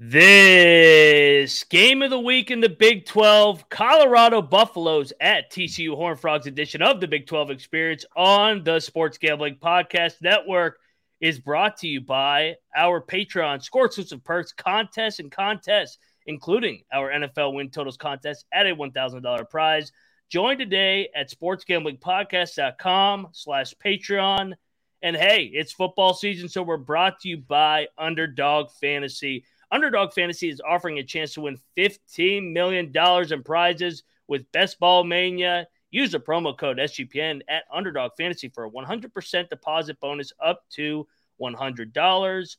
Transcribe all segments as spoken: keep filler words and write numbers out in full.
This game of the week in the Big twelve, Colorado Buffaloes at T C U Horned Frogs edition of the Big twelve Experience on the Sports Gambling Podcast Network is brought to you by our Patreon score exclusive perks, contests, and contests, including our N F L win totals contest at a one thousand dollars prize. Join today at sportsgamblingpodcast.com slash Patreon. And hey, it's football season, so we're brought to you by Underdog Fantasy. Underdog Fantasy is offering a chance to win fifteen million dollars in prizes with Best Ball Mania. Use the promo code S G P N at Underdog Fantasy for a one hundred percent deposit bonus up to one hundred dollars.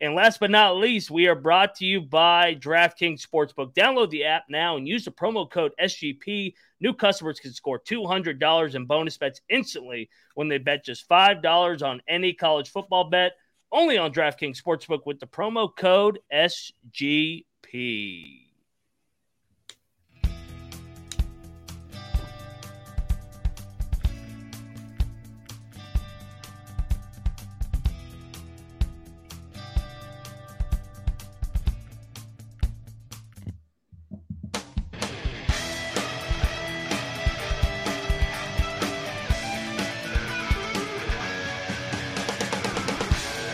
And last but not least, we are brought to you by DraftKings Sportsbook. Download the app now and use the promo code S G P. New customers can score two hundred dollars in bonus bets instantly when they bet just five dollars on any college football bet. Only on DraftKings Sportsbook with the promo code S G P.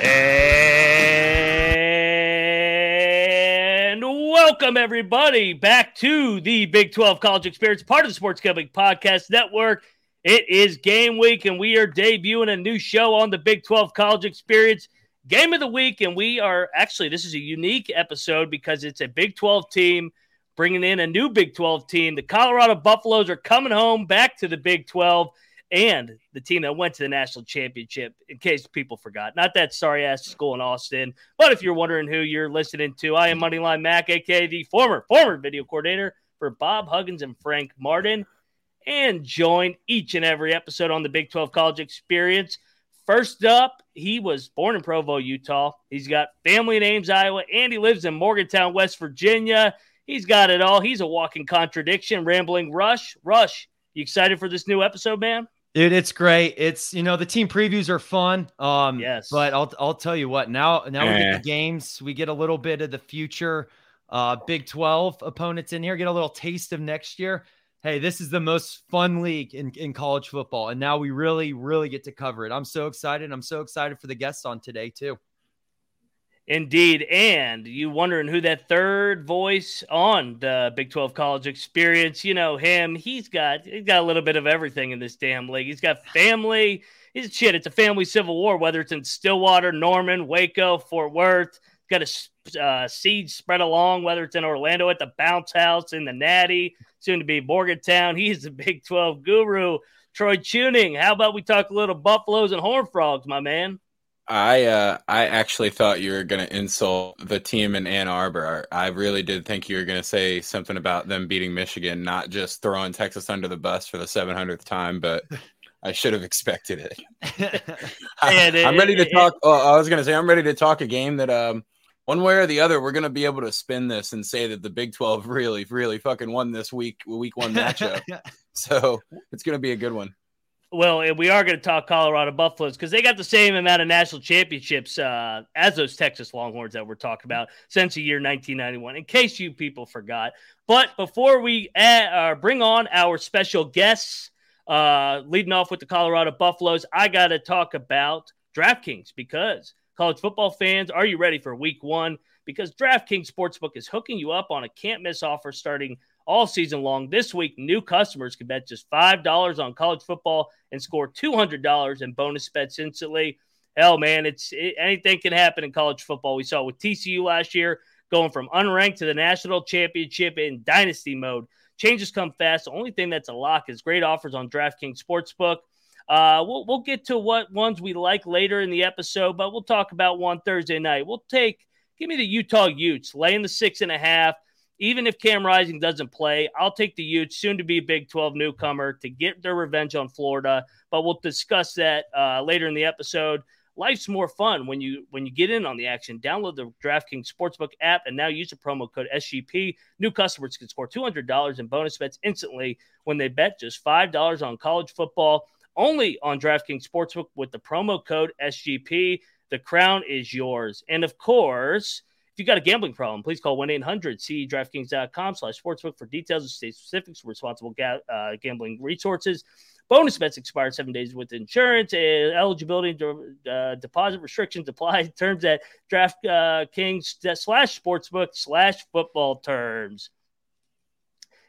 And welcome, everybody, back to the Big twelve College Experience, part of the Sports Gambling Podcast Network. It is game week, and we are debuting a new show on the Big twelve College Experience, Game of the Week. And we are actually, this is a unique episode because it's a Big twelve team bringing in a new Big twelve team. The Colorado Buffaloes are coming home back to the Big twelve. And the team that went to the national championship, in case people forgot. Not that sorry-ass school in Austin. But if you're wondering who you're listening to, I am Moneyline Mac, a k a the former, former video coordinator for Bob Huggins and Frank Martin. And join each and every episode on the Big twelve College Experience. First up, he was born in Provo, Utah. He's got family in Ames, Iowa, and he lives in Morgantown, West Virginia. He's got it all. He's a walking contradiction, rambling Rush. Rush, you excited for this new episode, man? Dude, it's great. It's, you know, the team previews are fun. Um, yes. But I'll I'll tell you what, now, now eh. we get the games. We get a little bit of the future uh, Big twelve opponents in here, get a little taste of next year. Hey, this is the most fun league in, in college football. And now we really, really get to cover it. I'm so excited. I'm so excited for the guests on today, too. Indeed. And you wondering who that third voice on the Big twelve College Experience, you know, him, he's got, he's got a little bit of everything in this damn league. He's got family. He's shit. It's a family civil war, whether it's in Stillwater, Norman, Waco, Fort Worth, got a uh, seed spread along, whether it's in Orlando at the Bounce House, in the Natty, soon to be Morgantown. He's the Big twelve guru, Troy Chewning. How about we talk a little Buffaloes and Horned Frogs, my man? I uh, I actually thought you were going to insult the team in Ann Arbor. I really did think you were going to say something about them beating Michigan, not just throwing Texas under the bus for the seven hundredth time, but I should have expected it. I, it I'm ready to talk. It, oh, I was going to say I'm ready to talk a game that um one way or the other, we're going to be able to spin this and say that the Big twelve really, really fucking won this week, week one matchup. So it's going to be a good one. Well, and we are going to talk Colorado Buffaloes because they got the same amount of national championships uh, as those Texas Longhorns that we're talking about since the year nineteen ninety-one, in case you people forgot. But before we add, uh, bring on our special guests, uh, leading off with the Colorado Buffaloes, I got to talk about DraftKings because college football fans, are you ready for week one? Because DraftKings Sportsbook is hooking you up on a can't-miss offer starting all season long. This week, new customers can bet just five dollars on college football and score two hundred dollars in bonus bets instantly. Hell, man, it's it, anything can happen in college football. We saw with T C U last year, going from unranked to the national championship in dynasty mode. Changes come fast. The only thing that's a lock is great offers on DraftKings Sportsbook. Uh, we'll, we'll get to what ones we like later in the episode, but we'll talk about one Thursday night. We'll take, give me the Utah Utes, laying the six and a half. Even if Cam Rising doesn't play, I'll take the Utes, soon-to-be Big twelve newcomer, to get their revenge on Florida. But we'll discuss that uh, later in the episode. Life's more fun when you when you get in on the action. Download the DraftKings Sportsbook app and now use the promo code S G P. New customers can score two hundred dollars in bonus bets instantly when they bet just five dollars on college football. Only on DraftKings Sportsbook with the promo code S G P. The crown is yours. And, of course, If you got a gambling problem, please call one eight hundred C D DraftKings dot com slash sportsbook for details and state specifics. Responsible ga- uh, gambling resources. Bonus bets expire seven days with insurance. And eligibility and de- uh, deposit restrictions apply. Terms at DraftKings uh, slash sportsbook slash football terms.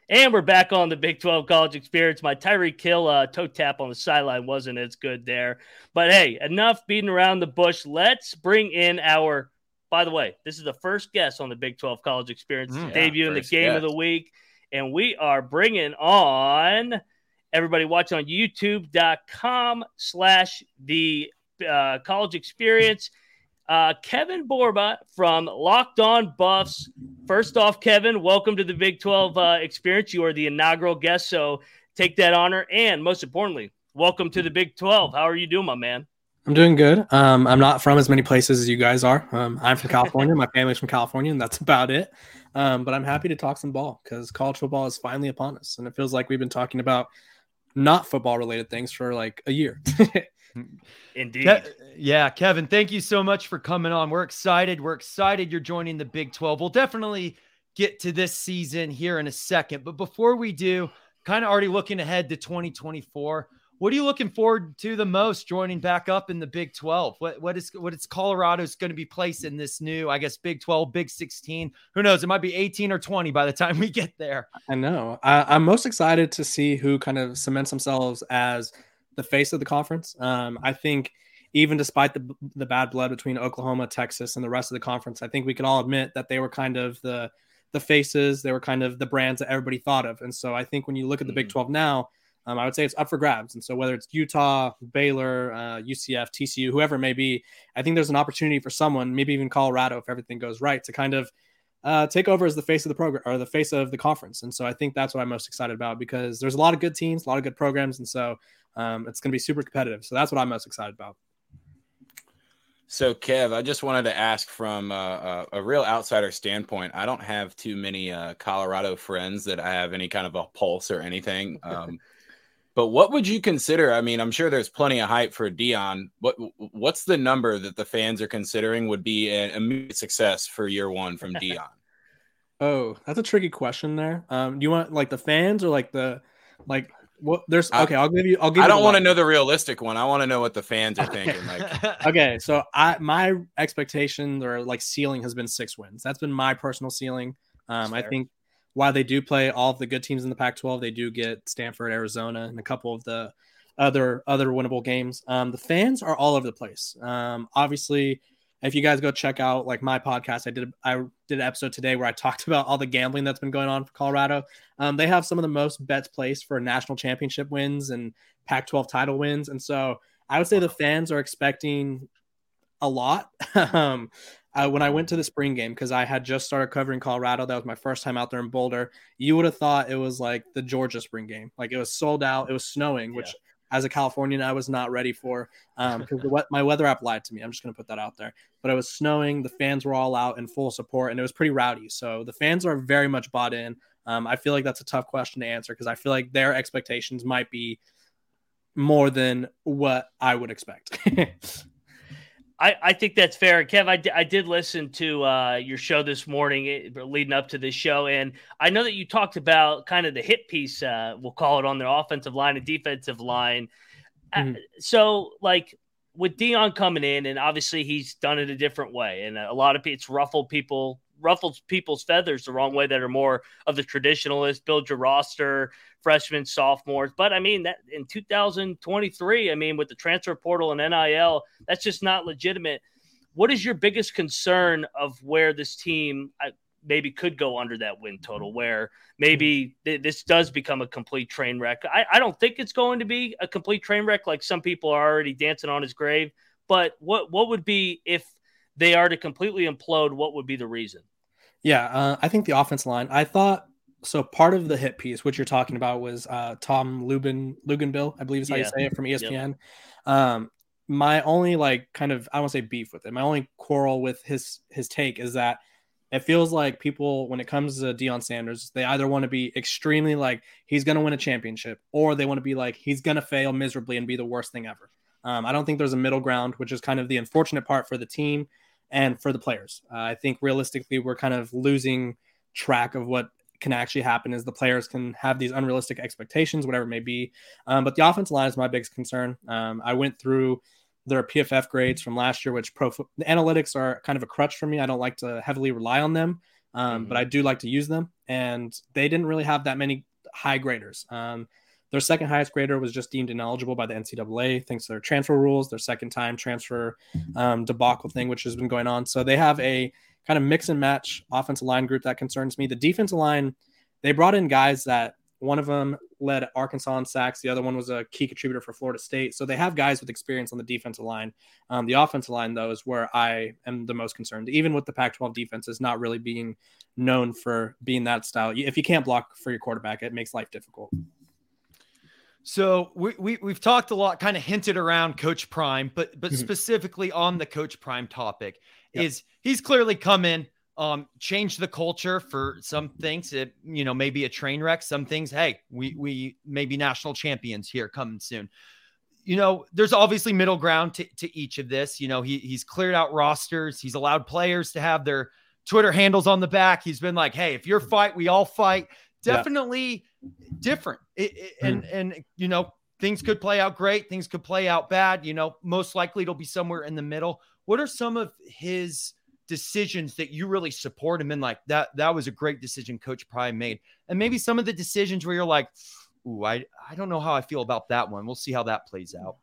And we're back on the Big twelve college experience. My Tyreek Hill uh, toe tap on the sideline wasn't as good there. But, hey, enough beating around the bush. Let's bring in our – by the way, this is the first guest on the Big twelve college experience. Mm, debut yeah, in the game guess. of the week. And we are bringing on everybody watching on YouTube.com slash the uh, college experience. Uh, Kevin Borba from Locked on Buffs. First off, Kevin, welcome to the Big twelve uh, experience. You are the inaugural guest, so take that honor. And most importantly, welcome to the Big twelve. How are you doing, my man? I'm doing good. Um, I'm not from as many places as you guys are. Um, I'm from California. My family's from California, and that's about it. Um, but I'm happy to talk some ball because college football is finally upon us, and it feels like we've been talking about not football-related things for like a year. Indeed. Ke- yeah, Kevin, thank you so much for coming on. We're excited. We're excited you're joining the Big twelve. We'll definitely get to this season here in a second. But before we do, kind of already looking ahead to twenty twenty-four, what are you looking forward to the most joining back up in the Big twelve? What, what is what is Colorado's going to be placed in this new, I guess, Big twelve, Big sixteen? Who knows? It might be eighteen or twenty by the time we get there. I know. I, I'm most excited to see who kind of cements themselves as the face of the conference. Um, I think even despite the the bad blood between Oklahoma, Texas, and the rest of the conference, I think we can all admit that they were kind of the the faces. They were kind of the brands that everybody thought of. And so I think when you look at the Big twelve now, um, I would say it's up for grabs. And so whether it's Utah, Baylor, uh, U C F, T C U, whoever it may be, I think there's an opportunity for someone, maybe even Colorado, if everything goes right, to kind of uh, take over as the face of the program or the face of the conference. And so I think that's what I'm most excited about because there's a lot of good teams, a lot of good programs. And so Um, it's going to be super competitive. So that's what I'm most excited about. So, Kev, I just wanted to ask from uh, a, a real outsider standpoint. I don't have too many uh, Colorado friends that I have any kind of a pulse or anything. Um, but what would you consider? I mean, I'm sure there's plenty of hype for Deion. What What's the number that the fans are considering would be an immediate success for year one from Deion? Oh, that's a tricky question there. Um, do you want like the fans or like the like? Well, there's okay. I'll give you. I'll give. I don't want to know the realistic one. I want to know what the fans are thinking. Like, okay, so I my expectation or like ceiling has been six wins. That's been my personal ceiling. Um, I think while they do play all of the good teams in the Pac twelve, they do get Stanford, Arizona, and a couple of the other other winnable games. Um, the fans are all over the place. Um, obviously, if you guys go check out like my podcast, I did I did an episode today where I talked about all the gambling that's been going on for Colorado. Um, they have some of the most bets placed for national championship wins and Pac twelve title wins, and so I would say the fans are expecting a lot. um, I, when I went to the spring game because I had just started covering Colorado, that was my first time out there in Boulder. You would have thought it was like the Georgia spring game, like it was sold out, it was snowing, which. Yeah. As a Californian, I was not ready for um, because the, my weather app lied to me. I'm just going to put that out there. But it was snowing. The fans were all out in full support, and it was pretty rowdy. So the fans are very much bought in. Um, I feel like that's a tough question to answer because I feel like their expectations might be more than what I would expect. I, I think that's fair. Kev, I, d- I did listen to uh, your show this morning leading up to this show, and I know that you talked about kind of the hit piece, uh, we'll call it, on their offensive line and defensive line. Mm-hmm. Uh, so, like, with Deion coming in, and obviously he's done it a different way, and a lot of it's ruffled people, ruffled people's feathers the wrong way that are more of the traditionalists, build your roster, freshmen, sophomores. But I mean, that in two thousand twenty-three, I mean, with the transfer portal and N I L, that's just not legitimate. What is your biggest concern of where this team maybe could go under that win total, where maybe th- this does become a complete train wreck? I, I don't think it's going to be a complete train wreck. Like some people are already dancing on his grave, but what, what would be, if they are to completely implode, what would be the reason? Yeah. Uh, I think the offensive line, I thought, so part of the hit piece, which you're talking about, was uh, Tom Lubin, Luganville, I believe is how yeah. you say it, from E S P N. Yep. Um, my only like kind of, I don't want to say beef with it. My only quarrel with his his take is that it feels like people, when it comes to Deion Sanders, they either want to be extremely like, he's going to win a championship, or they want to be like, he's going to fail miserably and be the worst thing ever. Um, I don't think there's a middle ground, which is kind of the unfortunate part for the team. and for the players. Uh, I think realistically, we're kind of losing track of what can actually happen is the players can have these unrealistic expectations, whatever it may be. Um, but the offensive line is my biggest concern. Um, I went through their P F F grades from last year, which pro the analytics are kind of a crutch for me. I don't like to heavily rely on them, um, mm-hmm. but I do like to use them. And they didn't really have that many high graders. Um, their second highest grader was just deemed ineligible by the N C double A thanks to their transfer rules, their second time transfer um, debacle thing, which has been going on. So they have a kind of mix and match offensive line group that concerns me. The defensive line, they brought in guys that one of them led Arkansas in sacks. The other one was a key contributor for Florida State. So they have guys with experience on the defensive line. Um, the offensive line, though, is where I am the most concerned, even with the Pac twelve defenses not really being known for being that style. If you can't block for your quarterback, it makes life difficult. So we, we, we've talked a lot, kind of hinted around Coach Prime, but but mm-hmm. specifically on the Coach Prime topic. Yep. Is he's clearly come in, um, changed the culture for some things. It, you know, maybe a train wreck, some things, hey, we, we may be national champions here coming soon. You know, there's obviously middle ground to, to each of this. You know, he he's cleared out rosters. He's allowed players to have their Twitter handles on the back. He's been like, hey, if you're fight, we all fight. Definitely yeah. different. It, it, mm-hmm. And, and, you know, things could play out great. Things could play out bad. You know, most likely it'll be somewhere in the middle. What are some of his decisions that you really support him in? Like that, that was a great decision Coach Prime made. And maybe some of the decisions where you're like, ooh, I, I don't know how I feel about that one. We'll see how that plays out.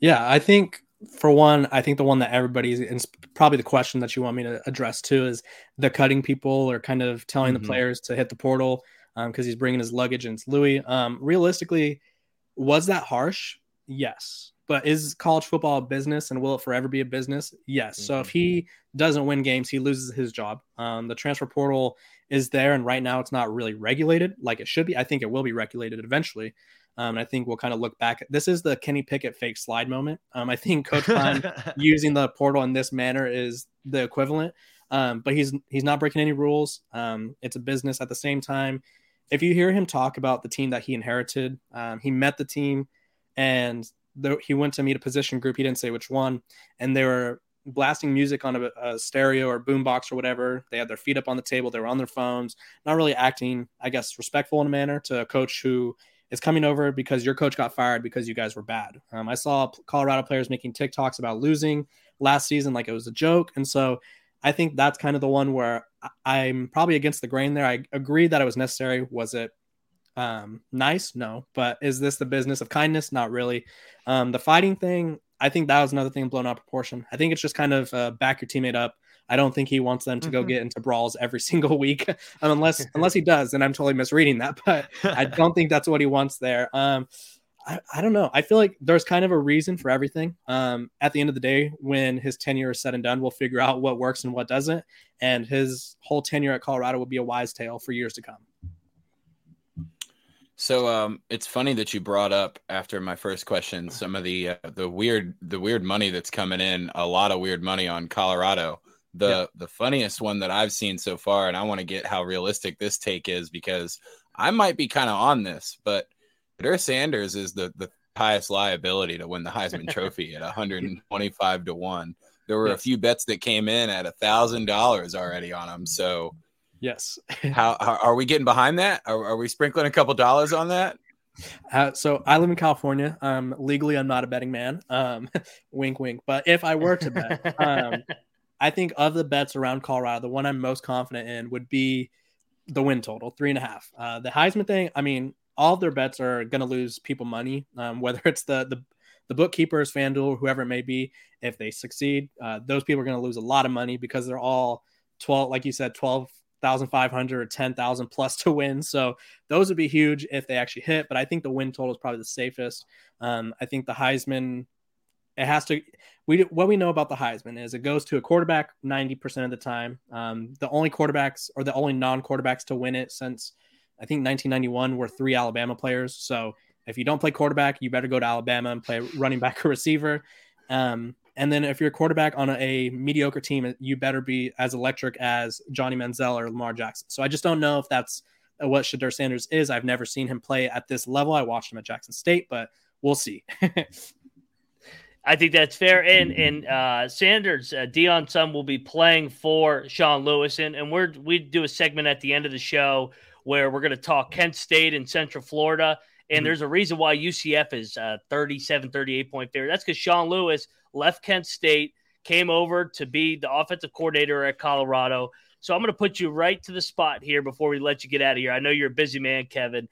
Yeah, I think for one, I think the one that everybody's, and probably the question that you want me to address too, is the cutting people or kind of telling mm-hmm. the players to hit the portal because um, he's bringing his luggage and it's Louis. Um, realistically, was that harsh? Yes. But is college football a business and will it forever be a business? Yes. Mm-hmm. So if he doesn't win games, he loses his job. Um, the transfer portal is there, and right now it's not really regulated like it should be. I think it will be regulated eventually. Um, and I think we'll kind of look back. This is the Kenny Pickett fake slide moment. Um, I think Coach Prime using the portal in this manner is the equivalent. Um, but he's he's not breaking any rules. Um, it's a business at the same time. If you hear him talk about the team that he inherited, um, he met the team and he went to meet a position group. He didn't say which one. And they were blasting music on a, a stereo or boombox or whatever. They had their feet up on the table. They were on their phones, not really acting, I guess, respectful in a manner to a coach who is coming over because your coach got fired because you guys were bad. Um, I saw Colorado players making TikToks about losing last season like it was a joke. And so I think that's kind of the one where I'm probably against the grain there. I agree that it was necessary. Was it um nice? No. But is this the business of kindness? Not really. Um the fighting thing, I think that was another thing blown out of proportion. I think it's just kind of uh, back your teammate up. I don't think he wants them to mm-hmm. go get into brawls every single week unless unless he does, and I'm totally misreading that, but I don't think that's what he wants there. um I, I don't know. I feel like there's kind of a reason for everything. Um, at the end of the day, when his tenure is said and done, we'll figure out what works and what doesn't, and his whole tenure at Colorado will be a wise tale for years to come. So um, it's funny that you brought up after my first question some of the uh, the weird the weird money that's coming in. A lot of weird money on Colorado. The yeah. the funniest one that I've seen so far, and I want to get how realistic this take is because I might be kind of on this, but Shedeur Sanders is the the highest liability to win the Heisman Trophy at one hundred twenty-five to one. There were yes. a few bets that came in at a thousand dollars already on him. So. Yes. How, how are we getting behind that? Are, are we sprinkling a couple dollars on that? Uh, so I live in California. Um, legally, I'm not a betting man. Um, wink, wink. But if I were to bet, um, I think of the bets around Colorado, the one I'm most confident in would be the win total, three and a half. Uh, the Heisman thing, I mean, all of their bets are going to lose people money, um, whether it's the the The bookkeepers, FanDuel, whoever it may be. If they succeed, uh, those people are going to lose a lot of money because they're all twelve, like you said, twelve. fifteen hundred or ten thousand plus to win. So those would be huge if they actually hit, but I think the win total is probably the safest. Um, I think the Heisman, it has to, we, what we know about the Heisman is it goes to a quarterback ninety percent of the time. Um, the only quarterbacks or the only non-quarterbacks to win it since I think nineteen ninety-one were three Alabama players. So if you don't play quarterback, you better go to Alabama and play running back or receiver. Um, And then if you're a quarterback on a, a mediocre team, you better be as electric as Johnny Manziel or Lamar Jackson. So I just don't know if that's what Shedeur Sanders is. I've never seen him play at this level. I watched him at Jackson State, but we'll see. I think that's fair. And and uh, Sanders, uh, Deion's son, will be playing for Sean Lewis. And, and we're, we do a segment at the end of the show where we're going to talk Kent State and Central Florida. And mm-hmm. there's a reason why U C F is uh, thirty-seven, thirty-eight point favorite. That's because Sean Lewis left Kent State, came over to be the offensive coordinator at Colorado. So I'm going to put you right to the spot here before we let you get out of here. I know you're a busy man, Kevin.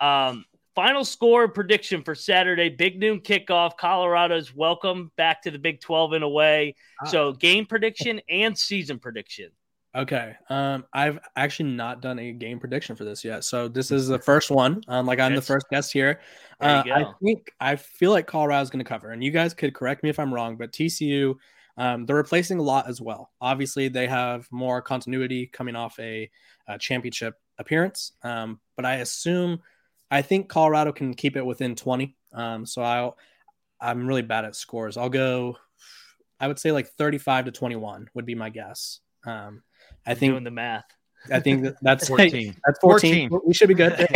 Um, Final score prediction for Saturday, big noon kickoff. Colorado's welcome back to the Big twelve in a way. Ah. So game prediction and season prediction. Okay. Um, I've actually not done a game prediction for this yet. So this is the first one. Um, like I'm That's, the first guest here. Uh, I think I feel like Colorado's going to cover. And you guys could correct me if I'm wrong, but T C U, um, they're replacing a lot as well. Obviously, they have more continuity coming off a, a championship appearance. Um, but I assume – I think Colorado can keep it within twenty. Um, so I'll, I'm really bad at scores. I'll go, I would say like thirty-five to twenty-one would be my guess. Um, I think doing the math. I think that that's fourteen. Like, that's fourteen. fourteen. We should be good.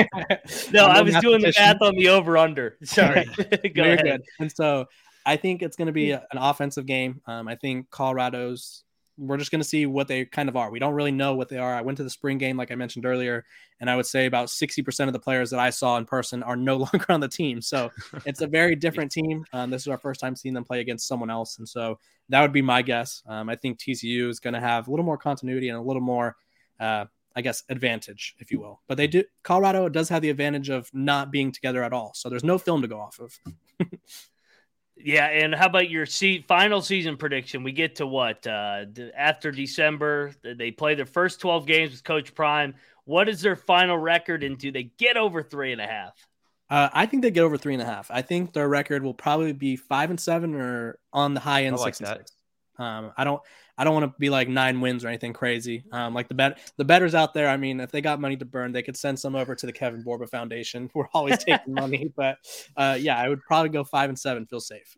No, I was doing the math on the over under. Sorry. Go no, ahead. Good. And so I think it's going to be an offensive game. Um, I think Colorado's. We're just going to see what they kind of are. We don't really know what they are. I went to the spring game, like I mentioned earlier, and I would say about sixty percent of the players that I saw in person are no longer on the team. So it's a very different team. Um, this is our first time seeing them play against someone else. And so that would be my guess. Um, I think T C U is going to have a little more continuity and a little more, uh, I guess, advantage, if you will. But they do. Colorado does have the advantage of not being together at all. So there's no film to go off of. Yeah, and how about your se- final season prediction? We get to what? Uh, th- after December, th- they play their first twelve games with Coach Prime. What is their final record, and do they get over three and a half? Uh, I think they get over three and a half. I think their record will probably be five and seven or on the high end, I like six and that. six. Um, I don't, I don't want to be like nine wins or anything crazy. Um, like the bet, the bettors out there. I mean, if they got money to burn, they could send some over to the Kevin Borba Foundation. We're always taking money, but uh, yeah, I would probably go five and seven. Feel safe.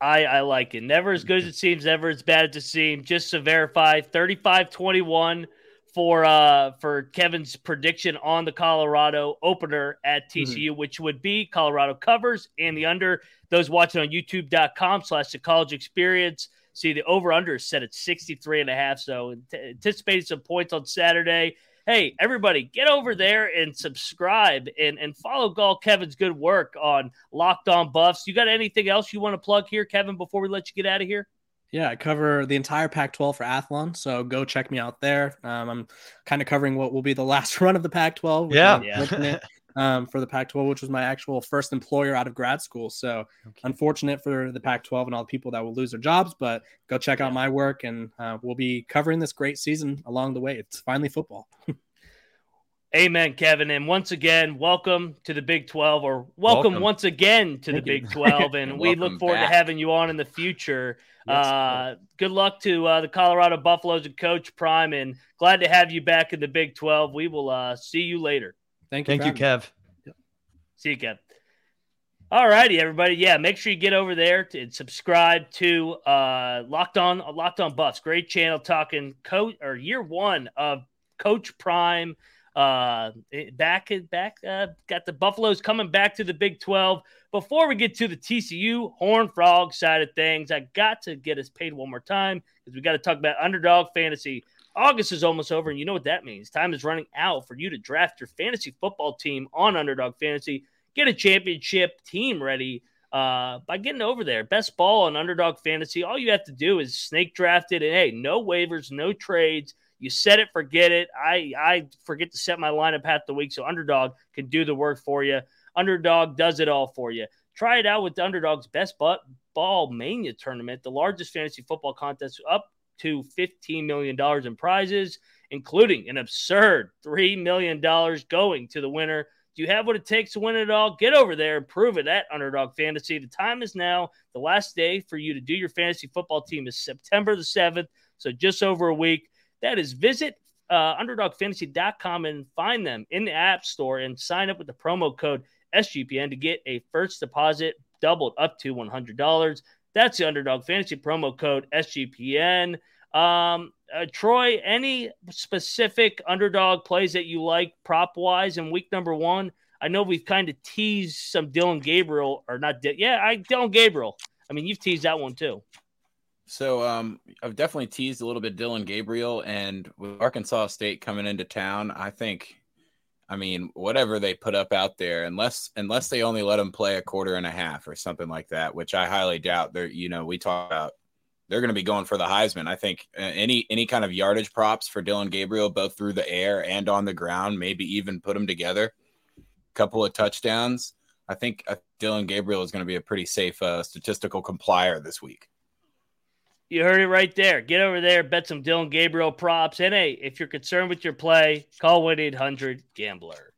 I, I like it. Never as good as it seems, never as bad as it seems. Just to verify, thirty-five twenty-one for uh for Kevin's prediction on the Colorado opener at T C U, mm-hmm. which would be Colorado covers and the under. Those watching on youtube.com slash the college experience. See, the over-under is set at sixty-three and a half, so t- anticipate some points on Saturday. Hey, everybody, get over there and subscribe and, and follow Gall Kevin's good work on Locked on Buffs. You got anything else you want to plug here, Kevin, before we let you get out of here? Yeah, I cover the entire Pac twelve for Athlon, so go check me out there. Um, I'm kind of covering what will be the last run of the Pac twelve. Yeah, yeah. Um, for the Pac twelve, which was my actual first employer out of grad school. So okay. Unfortunate for the Pac twelve and all the people that will lose their jobs, but go check out my work and uh, we'll be covering this great season along the way. It's finally football. Amen, Kevin. And once again, welcome to the Big twelve, or welcome, welcome. once again to Thank the you. Big twelve. And, and we look forward back. to having you on in the future. Yes, uh, good luck to uh, the Colorado Buffaloes and Coach Prime, and glad to have you back in the Big twelve. We will uh, see you later. Thank you, Thank you, Kev. Yep. See you, Kev. All righty, everybody. Yeah, make sure you get over there and subscribe to uh, Locked On Locked On Buffs. Great channel talking coach or year one of Coach Prime. Uh, back back uh, got the Buffaloes coming back to the Big twelve. Before we get to the T C U Horned Frog side of things, I got to get us paid one more time because we got to talk about Underdog Fantasy. August is almost over, and you know what that means. Time is running out for you to draft your fantasy football team on Underdog Fantasy. Get a championship team ready uh, by getting over there. Best ball on Underdog Fantasy. All you have to do is snake draft it, and, hey, no waivers, no trades. You set it, forget it. I, I forget to set my lineup half the week, so Underdog can do the work for you. Underdog does it all for you. Try it out with the Underdog's Best Ball Mania Tournament, the largest fantasy football contest up to fifteen million dollars in prizes, including an absurd three million dollars going to the winner. Do you have what it takes to win it all? Get over there and prove it at Underdog Fantasy. The time is now. The last day for you to do your fantasy football team is September the seventh, so just over a week. That is visit uh, underdog fantasy dot com and find them in the App Store and sign up with the promo code S G P N to get a first deposit doubled up to one hundred dollars. That's the Underdog Fantasy promo code S G P N. Um, uh, Troy, any specific Underdog plays that you like prop-wise in week number one? I know we've kind of teased some Dylan Gabriel, or not, Di- yeah, I Dylan Gabriel. I mean, you've teased that one too. So um, I've definitely teased a little bit Dylan Gabriel, and with Arkansas State coming into town, I think, I mean, whatever they put up out there, unless unless they only let them play a quarter and a half or something like that, which I highly doubt. They're, you know, we talk about they're going to be going for the Heisman. I think any any kind of yardage props for Dylan Gabriel, both through the air and on the ground, maybe even put them together, a couple of touchdowns. I think Dylan Gabriel is going to be a pretty safe uh, statistical complier this week. You heard it right there. Get over there, bet some Dylan Gabriel props. And, hey, if you're concerned with your play, call one eight hundred gambler.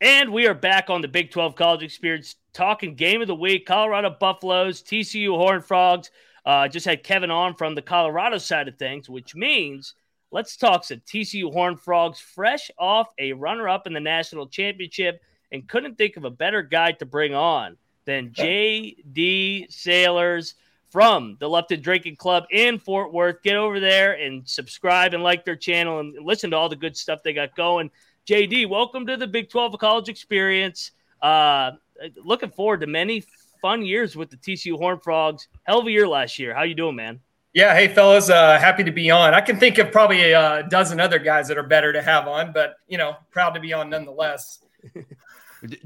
And we are back on the Big twelve College Experience talking game of the week. Colorado Buffaloes, T C U Horned Frogs. Uh, just had Kevin on from the Colorado side of things, which means let's talk some T C U Horned Frogs fresh off a runner-up in the national championship, and couldn't think of a better guy to bring on than J D. Sailors from the Lefton Drinking Club in Fort Worth. Get over there and subscribe and like their channel and listen to all the good stuff they got going. J D, welcome to the Big twelve College Experience. Uh, looking forward to many fun years with the T C U Horned Frogs. Hell of a year last year. How you doing, man? Yeah, hey, fellas, uh, happy to be on. I can think of probably a dozen other guys that are better to have on, but, you know, proud to be on nonetheless.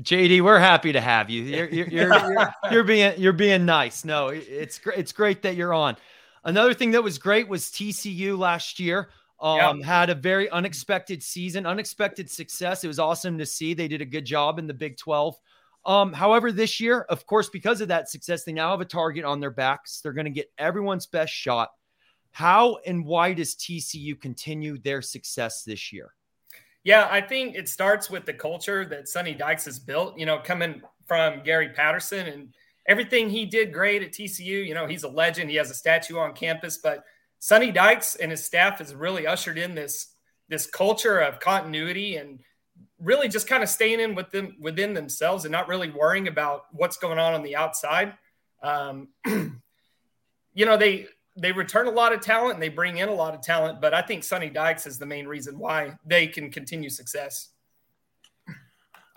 J D, we're happy to have you. You're, you're, you're, you're, you're being you're being nice. No, it's great. It's great that you're on. Another thing that was great was T C U last year. Um, yeah. Had a very unexpected season, unexpected success. It was awesome to see. They did a good job in the Big twelve. Um, however, this year, of course, because of that success, they now have a target on their backs. They're going to get everyone's best shot. How and why does T C U continue their success this year? Yeah, I think it starts with the culture that Sonny Dykes has built, you know, coming from Gary Patterson and everything he did great at T C U. You know, he's a legend. He has a statue on campus, but Sonny Dykes and his staff has really ushered in this, this culture of continuity and really just kind of staying in with them within themselves and not really worrying about what's going on on the outside. Um, you know, they, They return a lot of talent and they bring in a lot of talent, but I think Sonny Dykes is the main reason why they can continue success.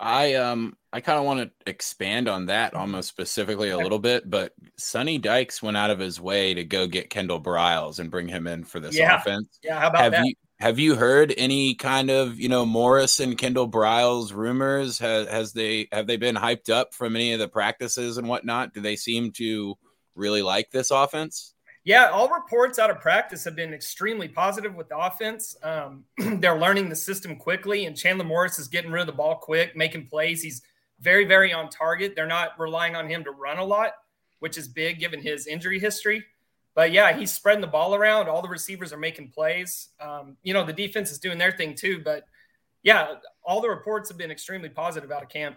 I um I kind of want to expand on that almost specifically a little bit, but Sonny Dykes went out of his way to go get Kendal Briles and bring him in for this yeah. offense. Yeah, how about have that? You, have you heard any kind of, you know, Morris and Kendal Briles rumors? Has, has they have they been hyped up from any of the practices and whatnot? Do they seem to really like this offense? Yeah, all reports out of practice have been extremely positive with the offense. Um, they're learning the system quickly, and Chandler Morris is getting rid of the ball quick, making plays. He's very, very on target. They're not relying on him to run a lot, which is big given his injury history. But, yeah, he's spreading the ball around. All the receivers are making plays. Um, you know, the defense is doing their thing too. But, yeah, all the reports have been extremely positive out of camp.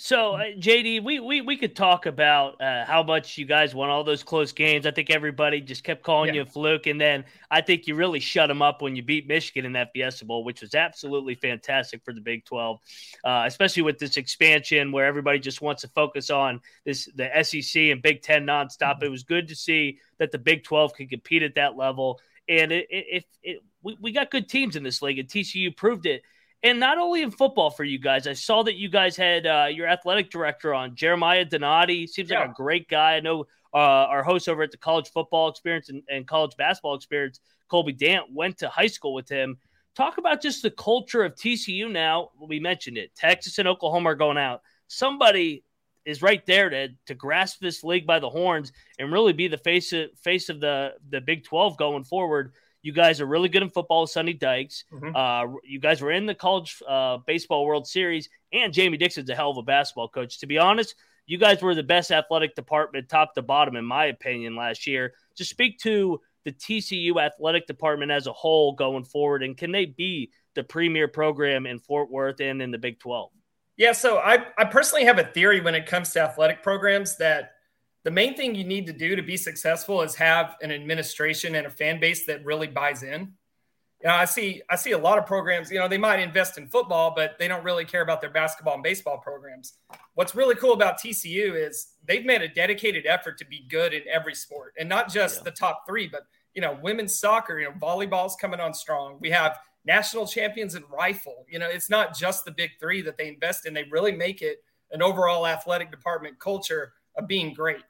So, uh, J D, we, we we could talk about uh, how much you guys won all those close games. I think everybody just kept calling yeah. you a fluke, and then I think you really shut them up when you beat Michigan in that Fiesta Bowl, which was absolutely fantastic for the Big twelve, uh, especially with this expansion where everybody just wants to focus on this the S E C and Big Ten nonstop. Mm-hmm. It was good to see that the Big twelve could compete at that level, and it, it, it, it we, we got good teams in this league, and T C U proved it. And not only in football for you guys, I saw that you guys had uh, your athletic director on, Jeremiah Donati. Seems yeah. like a great guy. I know uh, our host over at the College Football Experience and, and College Basketball Experience, Colby Dant, went to high school with him. Talk about just the culture of T C U now. We mentioned it. Texas and Oklahoma are going out. Somebody is right there to to grasp this league by the horns and really be the face of, face of the, the Big twelve going forward. You guys are really good in football with Sonny Dykes. Mm-hmm. Uh, you guys were in the college uh, baseball World Series, and Jamie Dixon's a hell of a basketball coach. To be honest, you guys were the best athletic department top to bottom, in my opinion, last year. Just speak to the T C U athletic department as a whole going forward, and can they be the premier program in Fort Worth and in the Big twelve? Yeah, so I, I personally have a theory when it comes to athletic programs that the main thing you need to do to be successful is have an administration and a fan base that really buys in. You know, I see, I see a lot of programs, you know, they might invest in football, but they don't really care about their basketball and baseball programs. What's really cool about T C U is they've made a dedicated effort to be good in every sport, and not just yeah. the top three, but, you know, women's soccer, you know, volleyball's coming on strong. We have national champions in rifle. You know, it's not just the big three that they invest in. They really make it an overall athletic department culture of being great.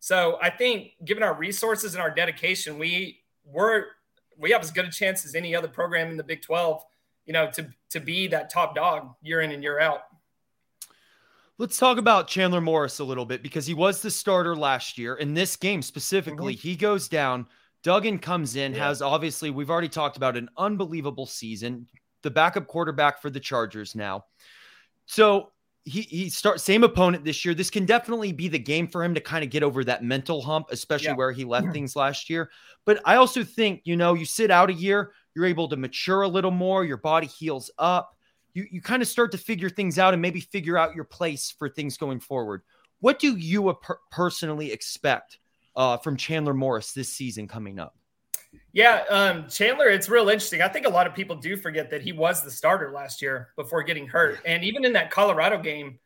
So I think given our resources and our dedication, we were we have as good a chance as any other program in the Big twelve, you know, to to be that top dog year in and year out. Let's talk about Chandler Morris a little bit, because he was the starter last year. In this game specifically, mm-hmm. he goes down. Duggan comes in, yeah. has obviously, we've already talked about an unbelievable season, the backup quarterback for the Chargers now. So he, he starts, same opponent this year. This can definitely be the game for him to kind of get over that mental hump, especially yeah. where he left yeah. things last year. But I also think, you know, you sit out a year, you're able to mature a little more, your body heals up. You you kind of start to figure things out and maybe figure out your place for things going forward. What do you per- personally expect uh, from Chandler Morris this season coming up? Yeah, um, Chandler, it's real interesting. I think a lot of people do forget that he was the starter last year before getting hurt. And even in that Colorado game,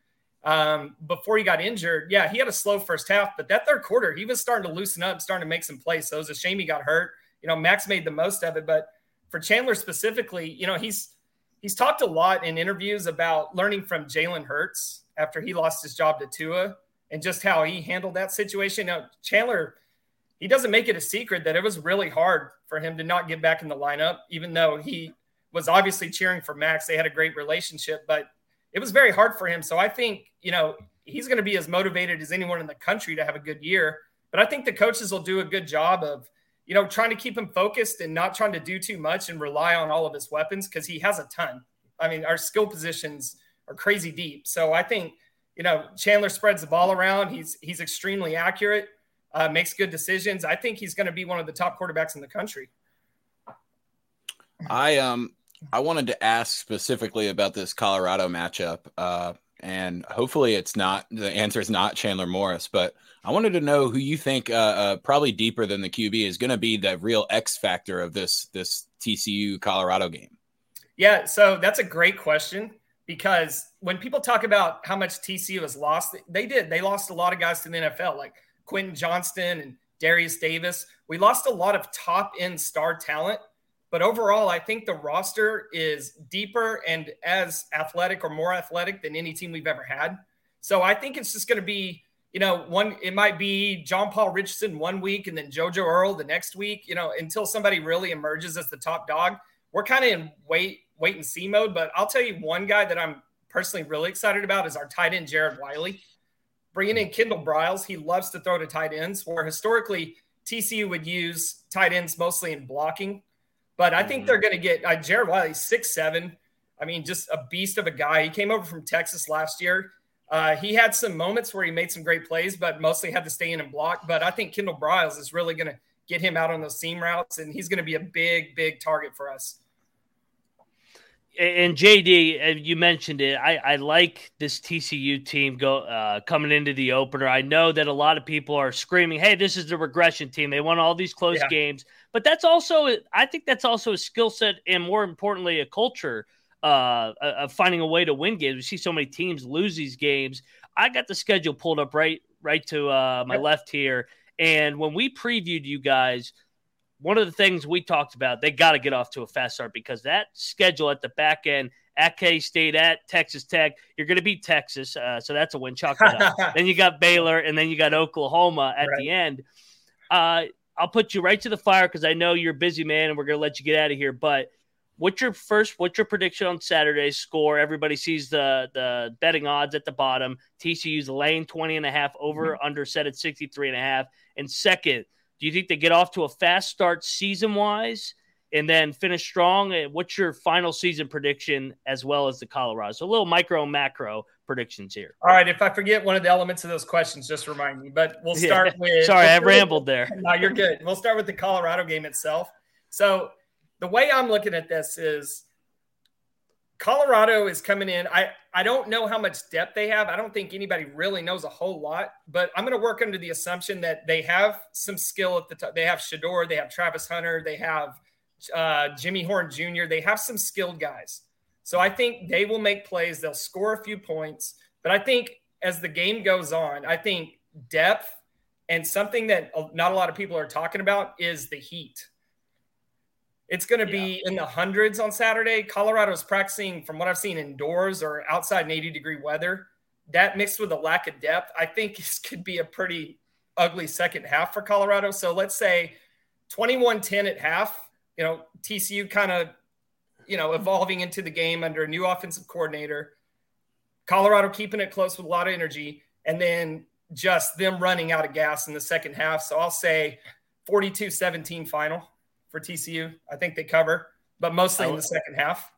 um, before he got injured, yeah, he had a slow first half. But that third quarter, he was starting to loosen up, starting to make some plays. So it was a shame he got hurt. You know, Max made the most of it. But for Chandler specifically, you know, he's – He's talked a lot in interviews about learning from Jalen Hurts after he lost his job to Tua and just how he handled that situation. Now, Chandler, he doesn't make it a secret that it was really hard for him to not get back in the lineup, even though he was obviously cheering for Max. They had a great relationship, but it was very hard for him. So I think, you know, he's going to be as motivated as anyone in the country to have a good year. But I think the coaches will do a good job of, you know, trying to keep him focused and not trying to do too much and rely on all of his weapons, because he has a ton. I mean, our skill positions are crazy deep. So I think, you know, Chandler spreads the ball around. He's he's extremely accurate, uh, makes good decisions. I think he's going to be one of the top quarterbacks in the country. I um I wanted to ask specifically about this Colorado matchup, uh, and hopefully it's not, the answer is not Chandler Morris, but I wanted to know who you think, uh, uh, probably deeper than the Q B, is going to be the real X factor of this this T C U Colorado game. Yeah, so that's a great question, because when people talk about how much T C U has lost, they did. They lost a lot of guys to the N F L, like Quentin Johnston and Darius Davis. We lost a lot of top-end star talent, but overall, I think the roster is deeper and as athletic or more athletic than any team we've ever had. So I think it's just going to be, you know, one, it might be John Paul Richardson one week and then JoJo Earl the next week, you know, until somebody really emerges as the top dog. We're kind of in wait, wait and see mode, but I'll tell you one guy that I'm personally really excited about is our tight end, Jared Wiley. Bringing in Kendal Briles, he loves to throw to tight ends, where historically T C U would use tight ends mostly in blocking. But I think they're going to get uh, Jared Wiley, six seven. I mean, just a beast of a guy. He came over from Texas last year. Uh, he had some moments where he made some great plays, but mostly had to stay in and block. But I think Kendal Briles is really going to get him out on those seam routes, and he's going to be a big, big target for us. And J D, you mentioned it. I, I like this T C U team go uh, coming into the opener. I know that a lot of people are screaming, "Hey, this is the regression team. They won all these close yeah. games." But that's also, I think, that's also a skill set, and more importantly, a culture uh, of finding a way to win games. We see so many teams lose these games. I got the schedule pulled up right, right to uh, my yep. left here, and when we previewed you guys, one of the things we talked about, they got to get off to a fast start, because that schedule at the back end, at K-State, at Texas Tech, you're going to beat Texas, uh, so that's a win. Chalk that up. Then you got Baylor, and then you got Oklahoma at right. the end. Uh, I'll put you right to the fire, because I know you're a busy man, and we're going to let you get out of here. But what's your first? What's your prediction on Saturday's score? Everybody sees the the betting odds at the bottom. T C U's laying twenty and a half, over mm-hmm. under set at sixty three and a half, and second. Do you think they get off to a fast start season-wise and then finish strong? What's your final season prediction, as well as the Colorado? So a little micro and macro predictions here. All right, if I forget one of the elements of those questions, just remind me. But we'll start yeah. with – Sorry, I rambled there. No, you're good. We'll start with the Colorado game itself. So the way I'm looking at this is Colorado is coming in. I, I don't know how much depth they have. I don't think anybody really knows a whole lot, but I'm going to work under the assumption that they have some skill at the top. They have Shedeur, they have Travis Hunter, they have uh, Jimmy Horn Junior They have some skilled guys. So I think they will make plays. They'll score a few points, but I think as the game goes on, I think depth and something that not a lot of people are talking about is the heat. It's going to be yeah. in the hundreds on Saturday. Colorado's practicing, from what I've seen, indoors or outside in eighty-degree weather. that mixed with a lack of depth, I think this could be a pretty ugly second half for Colorado. So let's say twenty-one ten at half, you know, T C U kind of, you know, evolving into the game under a new offensive coordinator, Colorado keeping it close with a lot of energy, and then just them running out of gas in the second half. So I'll say forty-two seventeen final for T C U. I think they cover, but mostly in the second half.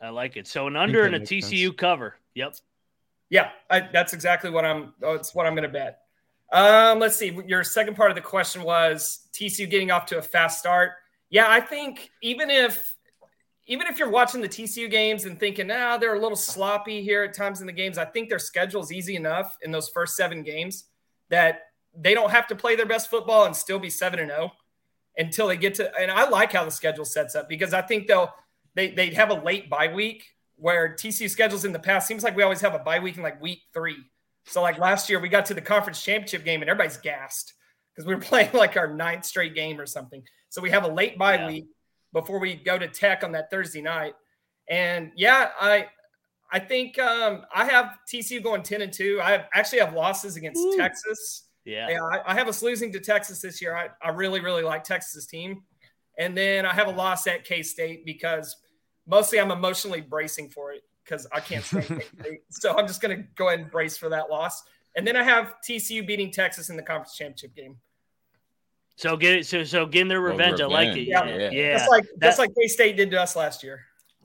I like it. So an under and a T C U cover. Yep. Yeah, I, that's exactly what I'm – that's what I'm going to bet. Um, let's see. Your second part of the question was T C U getting off to a fast start. Yeah, I think even if even if you're watching the T C U games and thinking, ah, they're a little sloppy here at times in the games, I think their schedule is easy enough in those first seven games that they don't have to play their best football and still be seven and oh until they get to – and I like how the schedule sets up because I think they'll they, they have a late bye week where T C U schedules in the past seems like we always have a bye week in like week three. So like last year we got to the conference championship game and everybody's gassed because we were playing like our ninth straight game or something. So we have a late bye yeah. week before we go to Tech on that Thursday night. And yeah, I, I think um, I have T C U going ten and two. I have, actually have losses against Ooh. Texas. Yeah. yeah I, I have us losing to Texas this year. I, I really, really like Texas's team. And then I have a loss at K-State because mostly I'm emotionally bracing for it because I can't stay. So I'm just going to go ahead and brace for that loss. And then I have T C U beating Texas in the conference championship game. So get it. So so getting their revenge. Well, I like it. Yeah, yeah. yeah. That's like that's, that's like K-State did to us last year.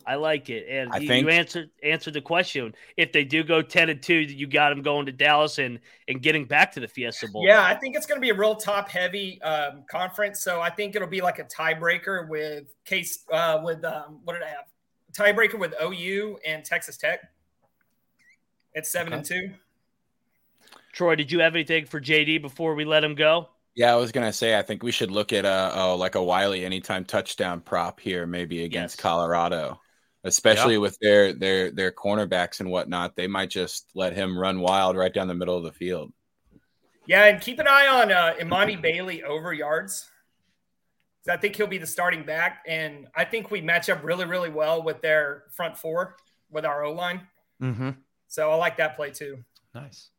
I like it. And I you, think... you answered answered the question. If they do go ten and two, you got them going to Dallas and and getting back to the Fiesta Bowl. Yeah, I think it's going to be a real top heavy um, conference. So I think it'll be like a tiebreaker with Case uh, with um, what did I have? Tiebreaker with O U and Texas Tech. It's seven okay. and two. Troy, did you have anything for J D before we let him go? Yeah, I was going to say, I think we should look at a, oh, like a Wiley anytime touchdown prop here, maybe against yes. Colorado, especially yeah. with their, their, their cornerbacks and whatnot. They might just let him run wild right down the middle of the field. Yeah. And keep an eye on uh, Imani Bailey over yards. I think he'll be the starting back. And I think we match up really, really well with their front four with our O-line. Mm-hmm. So I like that play too. Nice.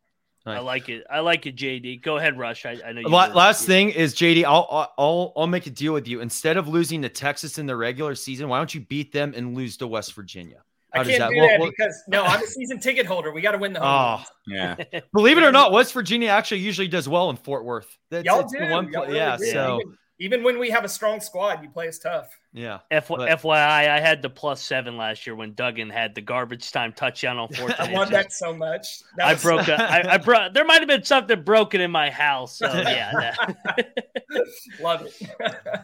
Nice. I like it. I like it, J D. Go ahead, Rush. I, I know. You Last thing is, J D, I'll I'll I'll make a deal with you. Instead of losing to Texas in the regular season, why don't you beat them and lose to West Virginia? How I can't that? do well, that well, because no, I'm a season ticket holder. We got to win the home. Oh, yeah. Believe it or not, West Virginia actually usually does well in Fort Worth. That's, Y'all that's do. The one Y'all really yeah. Really so. Even, Even when we have a strong squad, you play us tough. Yeah. F- but- F Y I, I had the plus seven last year when Duggan had the garbage time touchdown on fourth. I want that so much. That I was- broke. A, I, I broke. There might have been something broken in my house. So yeah. Love it.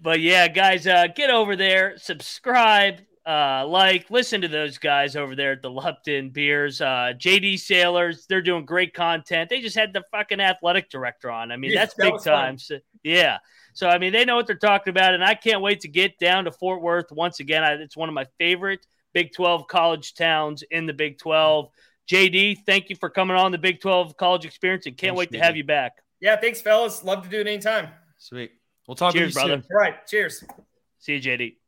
But yeah, guys, uh, get over there, subscribe, uh, like, listen to those guys over there at the Lupton Beers, uh, J D Sailors. They're doing great content. They just had the fucking athletic director on. I mean, yeah, that's that big time. So, yeah. So, I mean, they know what they're talking about, and I can't wait to get down to Fort Worth once again. I, it's one of my favorite Big twelve college towns in the Big twelve. J D, thank you for coming on the Big twelve college experience, and can't thanks, wait J D. To have you back. Yeah, thanks, fellas. Love to do it anytime. Sweet. We'll talk cheers, to you brother. Soon. All right, cheers. See you, J D.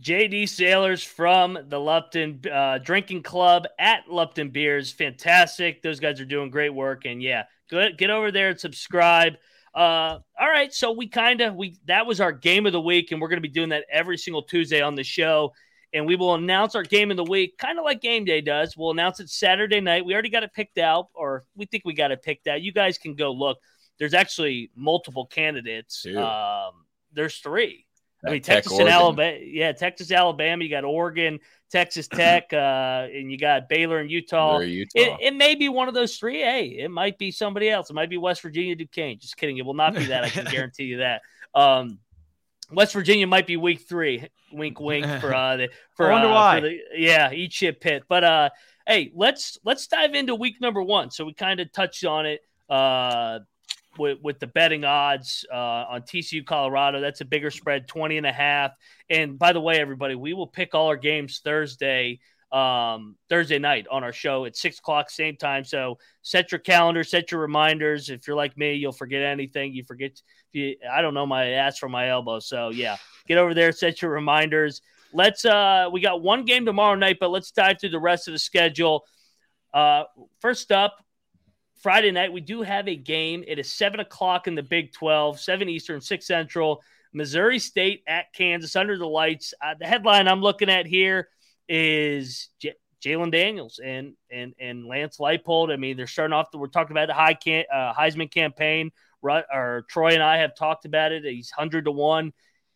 J D Sailors from the Lupton uh, Drinking Club at Lupton Beers. Fantastic. Those guys are doing great work, and, yeah, good, get over there and subscribe. Uh, all right, so we kind of we that was our game of the week, and we're going to be doing that every single Tuesday on the show, and we will announce our game of the week, kind of like Game Day does. We'll announce it Saturday night. We already got it picked out, or we think we got it picked out. You guys can go look. There's actually multiple candidates. Um, there's three. That I mean, Texas Tech, and Alabama. Yeah, Texas, Alabama. You got Oregon, Texas Tech, uh, and you got Baylor and Utah. Baylor, Utah. It, it may be one of those three. Hey, it might be somebody else. It might be West Virginia, Duquesne. Just kidding. It will not be that. I can guarantee you that. Um, West Virginia might be week three. Wink, wink. For uh, the, for, I wonder uh, why. For the, yeah, eat shit, Pitt. But uh, hey, let's let's dive into week number one. So we kind of touched on it. Uh, With, with the betting odds uh, on T C U Colorado. That's a bigger spread, twenty and a half. And by the way, everybody, we will pick all our games Thursday, um, Thursday night on our show at six o'clock, same time. So set your calendar, set your reminders. If you're like me, you'll forget anything. You forget, you, I don't know my ass from my elbow. So yeah, get over there, set your reminders. let's uh, we got one game tomorrow night, but let's dive through the rest of the schedule. Uh, first up, Friday night, we do have a game. It is seven o'clock in the Big twelve, seven Eastern, six Central. Missouri State at Kansas under the lights. Uh, the headline I'm looking at here is J- Jalen Daniels and and and Lance Leipold. I mean, they're starting off. The, we're talking about the high can, uh, Heisman campaign. Right, or Troy and I have talked about it. He's one hundred to one.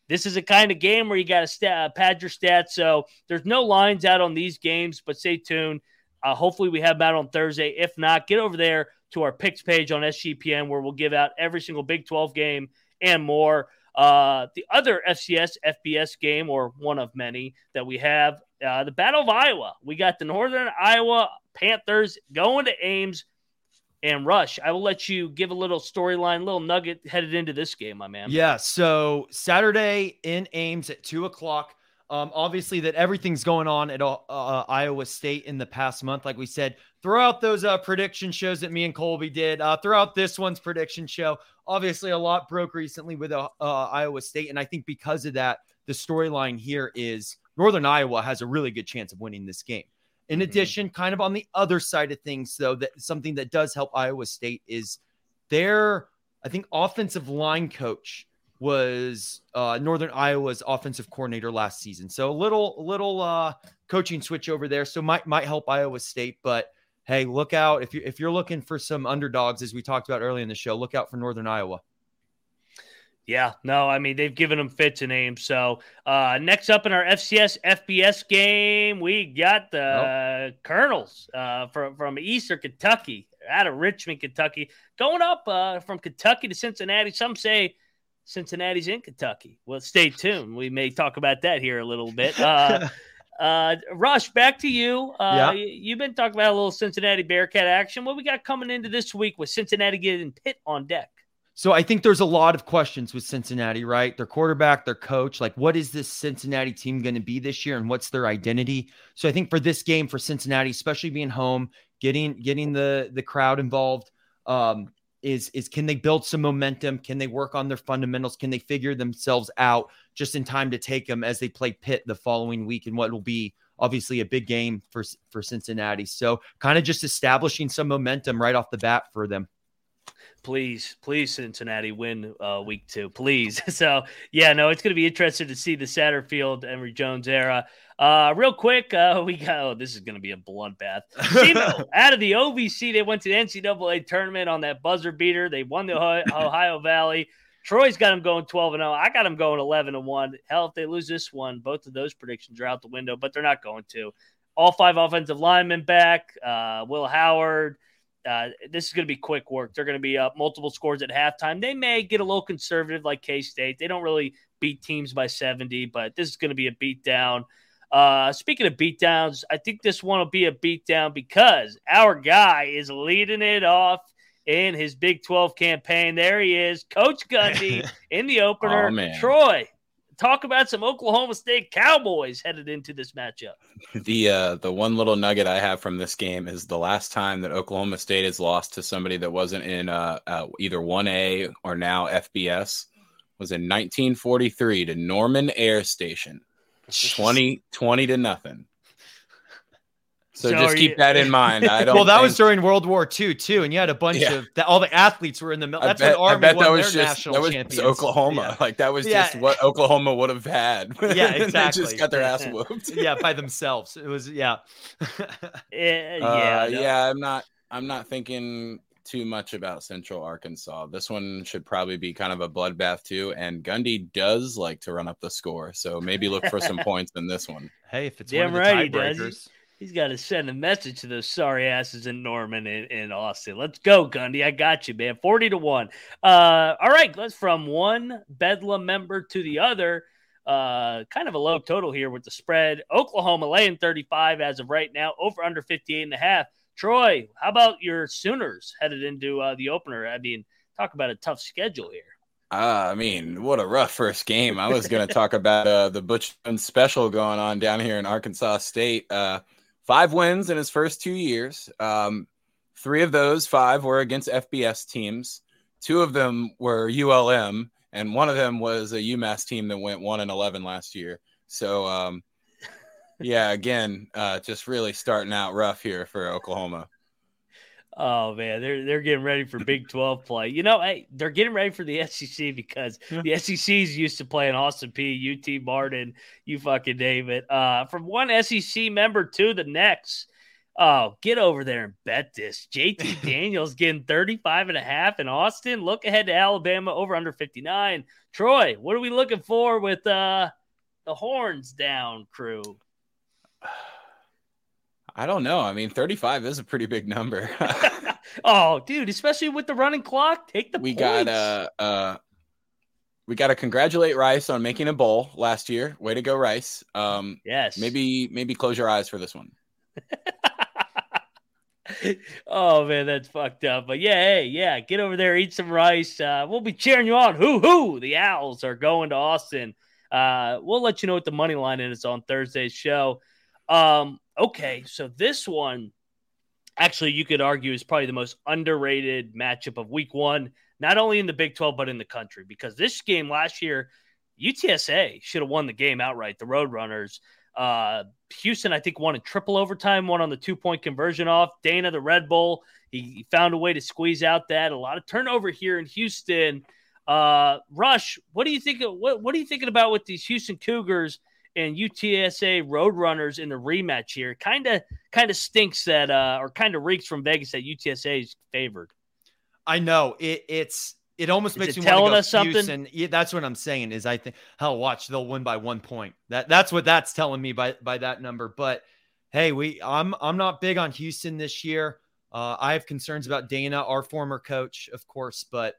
This is a kind of game where you got to stat, pad your stats. So there's no lines out on these games, but stay tuned. Uh, hopefully we have them out on Thursday. If not, get over there to our picks page on S G P N where we'll give out every single Big twelve game and more. Uh, the other F C S F B S game, or one of many that we have, uh, the Battle of Iowa. We got the Northern Iowa Panthers going to Ames and Rush. I will let you give a little storyline, little nugget headed into this game, my man. Yeah, so Saturday in Ames at two o'clock. Um, obviously, that everything's going on at uh, Iowa State in the past month. Like we said, throw out those uh, prediction shows that me and Colby did. Uh, throw out this one's prediction show. Obviously, a lot broke recently with uh, uh, Iowa State, and I think because of that, the storyline here is Northern Iowa has a really good chance of winning this game. In mm-hmm. addition, kind of on the other side of things, though, that something that does help Iowa State is their, I think, offensive line coach was uh, Northern Iowa's offensive coordinator last season. So a little, little uh, coaching switch over there. So might, might help Iowa State, but hey, look out. If you, if you're looking for some underdogs, as we talked about earlier in the show, look out for Northern Iowa. Yeah, no, I mean, they've given them fits and aims. So uh, next up in our F C S F B S game, we got the nope. Colonels uh, from, from Eastern Kentucky, out of Richmond, Kentucky, going up uh, from Kentucky to Cincinnati. Some say Cincinnati's in Kentucky. Well, stay tuned. We may talk about that here a little bit. Uh, uh, Rush, back to you. Uh, yeah. You've been talking about a little Cincinnati Bearcat action. What we got coming into this week with Cincinnati getting Pitt on deck? So I think there's a lot of questions with Cincinnati, right? Their quarterback, their coach, like what is this Cincinnati team going to be this year and what's their identity? So I think for this game for Cincinnati, especially being home, getting getting the, the crowd involved, um, is is can they build some momentum? Can they work on their fundamentals? Can they figure themselves out just in time to take them as they play Pitt the following week and what will be obviously a big game for, for Cincinnati? So kind of just establishing some momentum right off the bat for them. Please, please, Cincinnati win uh, week two, please. So, yeah, no, it's going to be interesting to see the Satterfield, Emory Jones era. Uh, real quick, uh, we got, oh, this is going to be a bloodbath. Semo, out of the O V C, they went to the N C double A tournament on that buzzer beater. They won the Ohio, Ohio Valley. Troy's got them going twelve and oh. I got them going eleven and one. Hell, if they lose this one, both of those predictions are out the window, but they're not going to. All five offensive linemen back, uh, Will Howard. Uh, this is going to be quick work. They're going to be up multiple scores at halftime. They may get a little conservative like K-State. They don't really beat teams by seventy, but this is going to be a beatdown. Uh, speaking of beatdowns, I think this one will be a beatdown because our guy is leading it off in his Big twelve campaign. There he is, Coach Gundy in the opener. Oh, Troy, talk about some Oklahoma State Cowboys headed into this matchup. The uh, the one little nugget I have from this game is the last time that Oklahoma State has lost to somebody that wasn't in uh, uh, either one A or now F B S was in nineteen forty-three to Norman Air Station, twenty, twenty to nothing. So, so just keep you... that in mind. I don't well, that think... was during World War Two, too, and you had a bunch yeah. of – all the athletes were in the – that's bet, when Army that won was their just, national that was champions. That was Oklahoma. Yeah. Like, that was yeah. just what Oklahoma would have had. Yeah, exactly. They just got their ass whooped. Yeah, by themselves. It was – yeah. uh, yeah, no. yeah I'm, not, I'm not thinking too much about Central Arkansas. This one should probably be kind of a bloodbath, too, and Gundy does like to run up the score, so maybe look for some points in this one. Hey, if it's Damn one of right, the tiebreakers – he's got to send a message to those sorry asses in Norman and, and Austin. Let's go, Gundy. I got you, man. forty to one. Uh, all right, let's from one Bedlam member to the other. Uh, kind of a low total here with the spread. Oklahoma laying thirty-five as of right now, over under fifty-eight and a half. Troy, how about your Sooners headed into uh, the opener? I mean, talk about a tough schedule here. Uh, I mean, what a rough first game. I was going to talk about uh, the Butch Jones special going on down here in Arkansas State. Uh, Five wins in his first two years. Um, three of those five were against F B S teams. Two of them were U L M, and one of them was a UMass team that went one and eleven last year. So, um, yeah, again, uh, just really starting out rough here for Oklahoma. Oh, man, they're they're getting ready for Big twelve play. You know, hey, they're getting ready for the S E C because yeah. the S E C's used to playing Austin Peay, U T Martin, you fucking name it. Uh, from one S E C member to the next. Oh, get over there and bet this. J T Daniels getting thirty-five and a half in Austin. Look ahead to Alabama over under fifty-nine. Troy, what are we looking for with uh, the horns down crew? I don't know. I mean, thirty-five is a pretty big number. Oh, dude, especially with the running clock. Take the we points. Got, uh, uh, we got to congratulate Rice on making a bowl last year. Way to go, Rice. Um, yes. Maybe, maybe close your eyes for this one. Oh, man, that's fucked up. But, yeah, hey, yeah, get over there, eat some rice. Uh, we'll be cheering you on. Hoo-hoo! The Owls are going to Austin. Uh, we'll let you know what the money line is on Thursday's show. Um, okay, so this one, actually, you could argue is probably the most underrated matchup of week one, not only in the Big twelve, but in the country, because this game last year, U T S A should have won the game outright, the Roadrunners. Uh, Houston, I think, won in triple overtime, won on the two-point conversion off. Dana, the Red Bull, he, he found a way to squeeze out that. A lot of turnover here in Houston. Uh, Rush, what do you think? What, what are you thinking about with these Houston Cougars and U T S A Roadrunners in the rematch here? Kind of kind of stinks that uh, – or kind of reeks from Vegas that U T S A is favored. I know. It, it's – It almost makes you want to go to Houston. Yeah, that's what I'm saying is I think, hell, watch, they'll win by one point. That That's what that's telling me by by that number. But, hey, we I'm I'm not big on Houston this year. Uh, I have concerns about Dana, our former coach, of course. But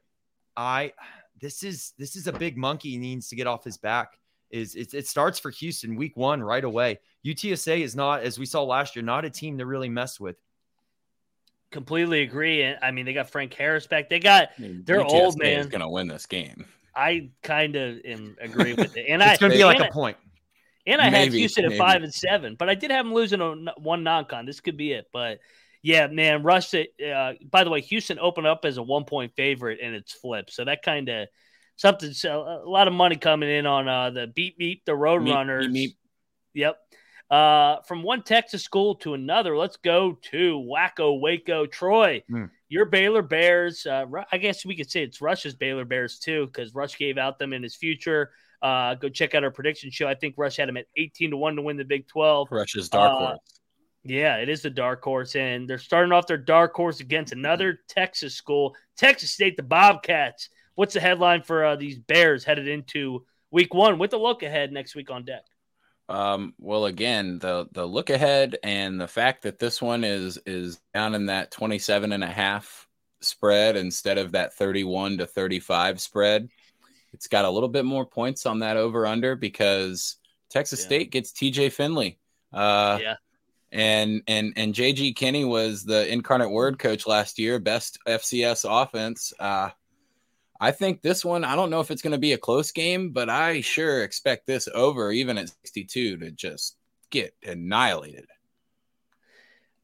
I this is this is a big monkey he needs to get off his back. Is it, it starts for Houston week one right away. U T S A is not, as we saw last year, not a team to really mess with. Completely agree. And I mean, they got Frank Harris back. They got I mean, their U T S A old man is going to win this game. I kind of agree with it. And it's going to be like a I, point. And I maybe, had Houston maybe. at five and seven, but I did have them losing on one non-con. This could be it. But yeah, man, Rush. Uh, by the way, Houston opened up as a one-point favorite, and it's flipped. So that kind of something. So a lot of money coming in on uh, the beat meet the Roadrunners. Meep, meep, meep. Yep. Uh, from one Texas school to another, let's go to Wacko Waco. Troy, mm. your Baylor Bears, uh, I guess we could say it's Rush's Baylor Bears too, because Rush gave out them in his future. Uh, go check out our prediction show. I think Rush had him at eighteen to one to win the Big twelve. Rush's dark uh, horse. Yeah, it is the dark horse, and they're starting off their dark horse against another mm-hmm. Texas school, Texas State, the Bobcats. What's the headline for uh, these Bears headed into week one with a look ahead next week on deck? Um, well, again, the, the look ahead and the fact that this one is, is down in that twenty-seven and a half spread instead of that thirty-one to thirty-five spread, it's got a little bit more points on that over under because Texas yeah. State gets T J Finley. Uh, yeah. and, and, and J G Kinney was the incarnate word coach last year, best F C S offense. Uh, I think this one, I don't know if it's going to be a close game, but I sure expect this over, even at sixty-two, to just get annihilated.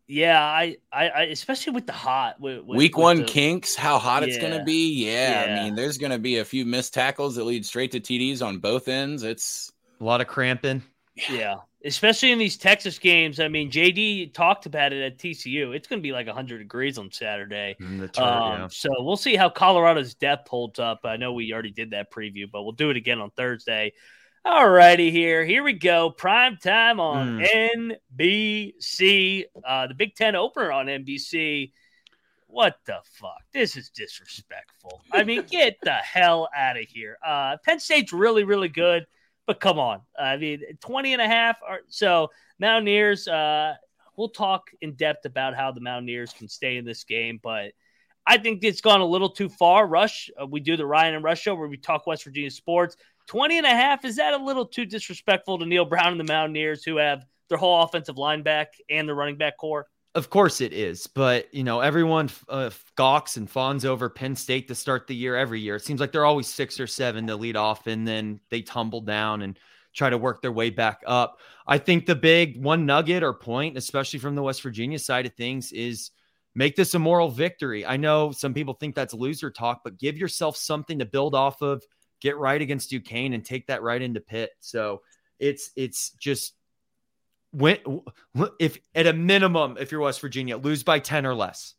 Yeah, I, I, I especially with the hot. With, with, Week with one the, kinks, how hot yeah. it's going to be. Yeah, yeah, I mean, there's going to be a few missed tackles that lead straight to T Ds on both ends. It's a lot of cramping. Yeah. yeah, especially in these Texas games. I mean, J D talked about it at T C U. It's going to be like one hundred degrees on Saturday. Turn, um, yeah. So we'll see how Colorado's depth holds up. I know we already did that preview, but we'll do it again on Thursday. All righty, here. Here we go. Prime time on mm. N B C. Uh, the Big Ten opener on N B C. What the fuck? This is disrespectful. I mean, get the hell out of here. Uh, Penn State's really, really good. But come on, I mean, twenty and a half. Are, so Mountaineers, uh, we'll talk in depth about how the Mountaineers can stay in this game. But I think it's gone a little too far. Rush, uh, we do the Ryan and Rush show where we talk West Virginia sports. twenty and a half, is that a little too disrespectful to Neil Brown and the Mountaineers who have their whole offensive line back and the running back core? Of course it is, but, you know, everyone uh, gawks and fawns over Penn State to start the year every year. It seems like they're always six or seven to lead off, and then they tumble down and try to work their way back up. I think the big one nugget or point, especially from the West Virginia side of things, is make this a moral victory. I know some people think that's loser talk, but give yourself something to build off of, get right against Duquesne, and take that right into Pitt. So It's it's just when, if at a minimum, if you're West Virginia, lose by ten or less.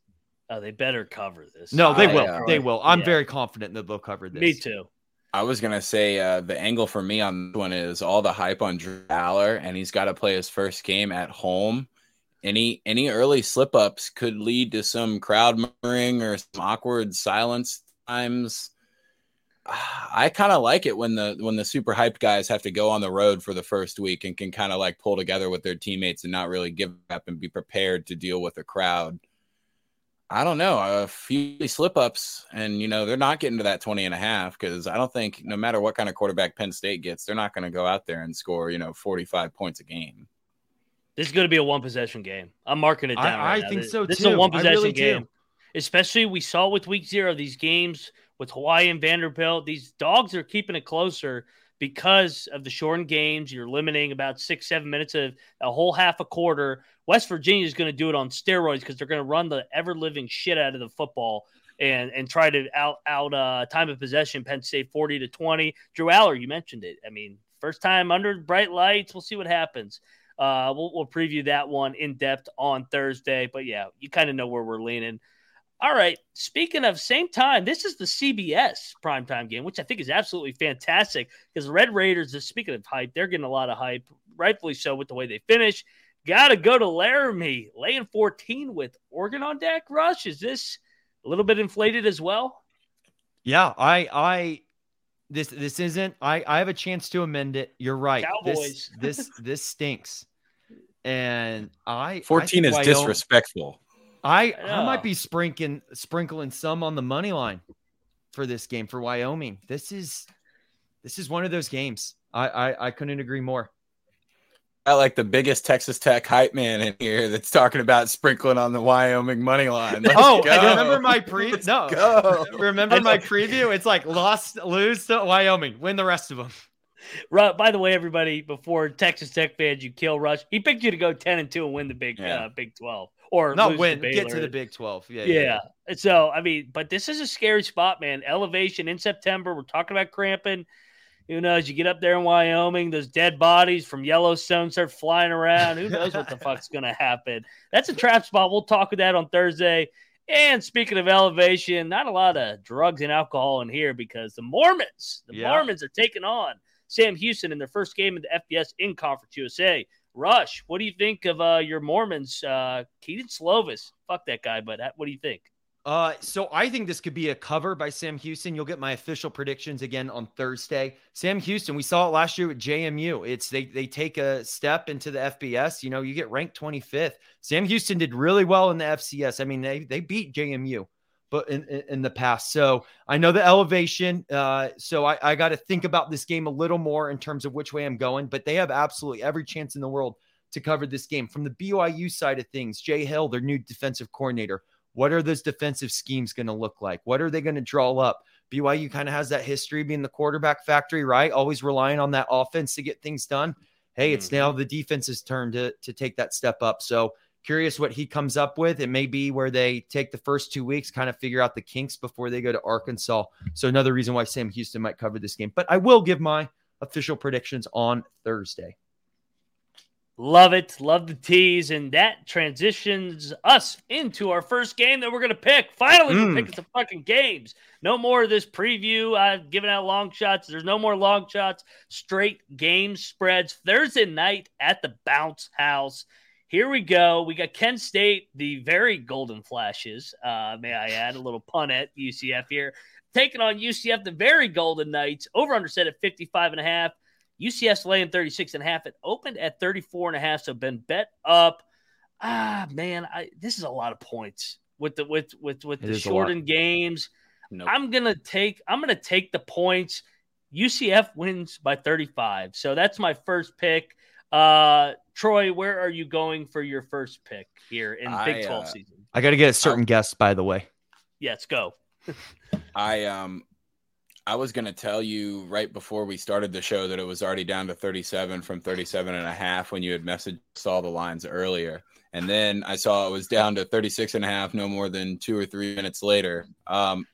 Oh, they better cover this. No, they I, will. Uh, they will. I'm yeah. very confident that they'll cover this. Me too. I was going to say uh, the angle for me on this one is all the hype on Drew Aller, and he's got to play his first game at home. Any any early slip-ups could lead to some crowd murmuring or some awkward silence times. I kind of like it when the when the super hyped guys have to go on the road for the first week and can kind of like pull together with their teammates and not really give up and be prepared to deal with a crowd. I don't know, a few slip-ups, and, you know, they're not getting to that twenty and a half because I don't think no matter what kind of quarterback Penn State gets, they're not going to go out there and score, you know, forty-five points a game. This is going to be a one-possession game. I'm marking it down. I, right I now. think so, this too. This is a one-possession really game. Do. Especially we saw with week zero of these games with Hawaii and Vanderbilt, these dogs are keeping it closer because of the shortened games. You're limiting about six, seven minutes of a whole half a quarter. West Virginia is going to do it on steroids because they're going to run the ever-living shit out of the football and and try to out out uh, time of possession. Penn State forty to twenty. Drew Aller, you mentioned it. I mean, first time under bright lights. We'll see what happens. Uh, we'll, we'll preview that one in depth on Thursday. But, yeah, you kind of know where we're leaning. All right, speaking of same time, this is the C B S primetime game, which I think is absolutely fantastic because the Red Raiders, speaking of hype, they're getting a lot of hype, rightfully so with the way they finish. Got to go to Laramie, laying fourteen with Oregon on deck. Rush, is this a little bit inflated as well? Yeah, I, I, this, this isn't. I, I have a chance to amend it. You're right. Cowboys. This, this, this stinks. And I, fourteen I is Wyoming, disrespectful. I, oh. I might be sprinkling sprinkling some on the money line for this game for Wyoming. This is, this is one of those games. I, I, I couldn't agree more. I like the biggest Texas Tech hype man in here that's talking about sprinkling on the Wyoming money line. Let's oh, go. I remember my pre no. Go. Remember my preview? It's like lost, lose to Wyoming, win the rest of them. Right. By the way, everybody, before Texas Tech fans, you kill Rush. He picked you to go ten and two and win the Big yeah. uh, Big twelve or not win, to get to the Big twelve. Yeah, yeah. yeah. And so I mean, but this is a scary spot, man. Elevation in September. We're talking about cramping. Who knows? You get up there in Wyoming, those dead bodies from Yellowstone start flying around. Who knows what the fuck's going to happen? That's a trap spot. We'll talk with that on Thursday. And speaking of elevation, not a lot of drugs and alcohol in here because the Mormons, the yeah. Mormons are taking on Sam Houston in their first game in the F B S in Conference U S A. Rush, what do you think of uh, your Mormons? Uh, Keaton Slovis, fuck that guy, but what do you think? Uh, so I think this could be a cover by Sam Houston. You'll get my official predictions again on Thursday. Sam Houston, we saw it last year with J M U. It's they they take a step into the F B S. You know, you get ranked twenty-fifth. Sam Houston did really well in the F C S. I mean, they they beat J M U, but in in, in the past. So I know the elevation. Uh, so I, I got to think about this game a little more in terms of which way I'm going. But they have absolutely every chance in the world to cover this game. From the B Y U side of things, Jay Hill, their new defensive coordinator. What are those defensive schemes going to look like? What are they going to draw up? B Y U kind of has that history being the quarterback factory, right? Always relying on that offense to get things done. Hey, it's mm-hmm. now the defense's turn to, to take that step up. So curious what he comes up with. It may be where they take the first two weeks, kind of figure out the kinks before they go to Arkansas. So another reason why Sam Houston might cover this game. But I will give my official predictions on Thursday. Love it. Love the tease. And that transitions us into our first game that we're going to pick. Finally, mm. we're picking some fucking games. No more of this preview. I've given out long shots. There's no more long shots. Straight game spreads. Thursday night at the Bounce House. Here we go. We got Kent State, the very Golden Flashes. Uh, may I add a little pun at U C F here. Taking on U C F, the very Golden Knights. Over under set at fifty-five and a half. U C F's laying thirty-six and a half. It opened at thirty-four and a half, so been bet up. Ah, man, I, this is a lot of points with the with with with it the shortened games. Nope. I'm gonna take I'm gonna take the points. U C F wins by thirty-five, so that's my first pick. Uh, Troy, where are you going for your first pick here in I, Big twelve uh, season? I got to get a certain um, guess, by the way. Yes, go. I um. I was going to tell you right before we started the show that it was already down to thirty-seven from thirty-seven and a half when you had messaged all the lines earlier. And then I saw it was down to thirty-six and a half, no more than two or three minutes later. Um,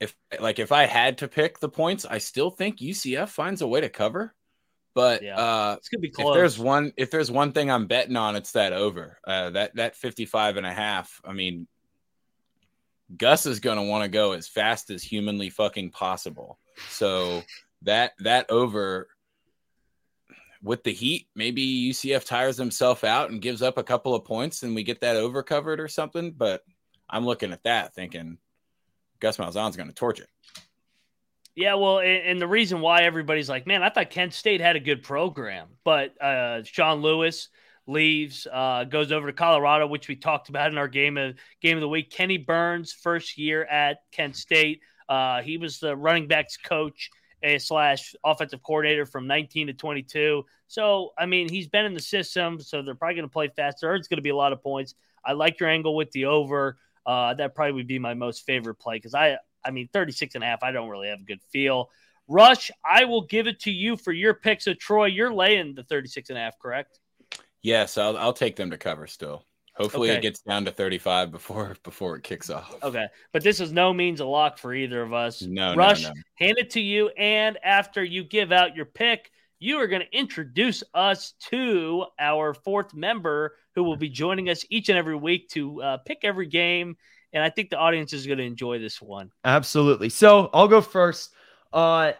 if like if I had to pick the points, I still think U C F finds a way to cover. But yeah, uh, it's gonna be close. If there's one, if there's one thing I'm betting on, it's that over. Uh, that that fifty-five and a half. I mean, Gus is gonna want to go as fast as humanly fucking possible. So that that over. With the heat, maybe U C F tires himself out and gives up a couple of points and we get that over covered or something. But I'm looking at that thinking Gus Malzahn's going to torch it. Yeah, well, and the reason why everybody's like, man, I thought Kent State had a good program. But uh, Sean Lewis leaves, uh, goes over to Colorado, which we talked about in our game of, game of the week. Kenny Burns, first year at Kent State. Uh, he was the running backs coach A slash offensive coordinator from nineteen to twenty-two. So, I mean, he's been in the system, so they're probably going to play faster. It's going to be a lot of points. I like your angle with the over. Uh, that probably would be my most favorite play because, I I mean, thirty-six and a half, I don't really have a good feel. Rush, I will give it to you for your picks. So, Troy, you're laying the thirty-six and a half, correct? Yes, I'll, I'll take them to cover still. Hopefully okay. It gets down to thirty-five before before it kicks off. Okay, but this is no means a lock for either of us. No, Rush, no, no. Hand it to you, and after you give out your pick, you are going to introduce us to our fourth member who will be joining us each and every week to uh, pick every game, and I think the audience is going to enjoy this one. Absolutely. So I'll go first. Uh,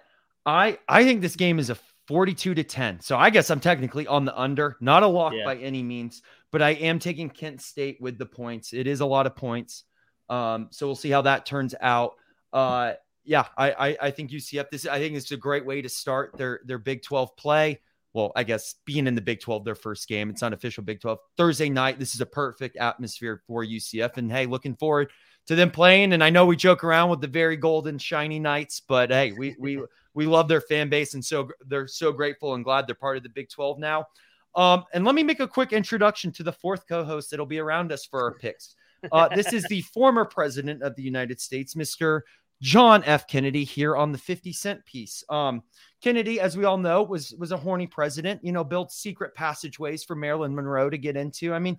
I I think this game is a forty-two to ten. So I guess I'm technically on the under. Not a lock yeah. by any means. But I am taking Kent State with the points. It is a lot of points. Um, so we'll see how that turns out. Uh, yeah, I, I, I think U C F, this, I think this is a great way to start their, their Big twelve play. Well, I guess being in the Big twelve, their first game, it's unofficial Big twelve Thursday night. This is a perfect atmosphere for U C F and hey, looking forward to them playing. And I know we joke around with the very golden shiny Knights, but hey, we, we, we love their fan base. And so they're so grateful and glad they're part of the Big twelve now. Um, and let me make a quick introduction to the fourth co-host that'll be around us for our picks. Uh, this is the former president of the United States, Mister John F. Kennedy, here on the fifty cent piece. Um, Kennedy, as we all know, was was a horny president. You know, built secret passageways for Marilyn Monroe to get into. I mean,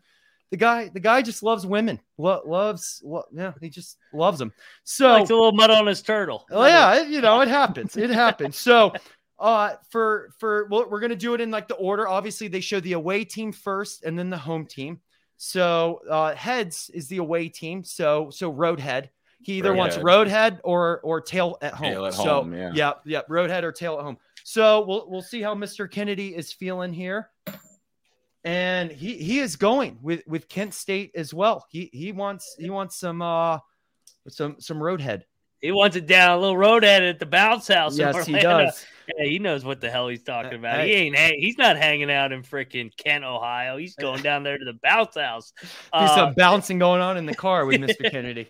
the guy, the guy just loves women. Lo- loves, lo- yeah, he just loves them. So likes a little mud on his turtle. Oh yeah, you know, it happens. It happens. So. Uh, for, for, well, we're going to do it in like the order. Obviously they show the away team first and then the home team. So, uh, heads is the away team. So, so roadhead, he either roadhead. wants roadhead or, or tail at home. Tail at so home, yeah. yeah, yeah. Roadhead or tail at home. So we'll, we'll see how Mister Kennedy is feeling here. And he, he is going with, with Kent State as well. He, he wants, he wants some, uh, some, some roadhead. He wants it down a little roadhead at the bounce house. Yes, he does. Yeah, he knows what the hell he's talking about. Hey. He ain't. He's not hanging out in freaking Kent, Ohio. He's going down there to the bounce house. There's uh, some bouncing going on in the car with Mister Kennedy.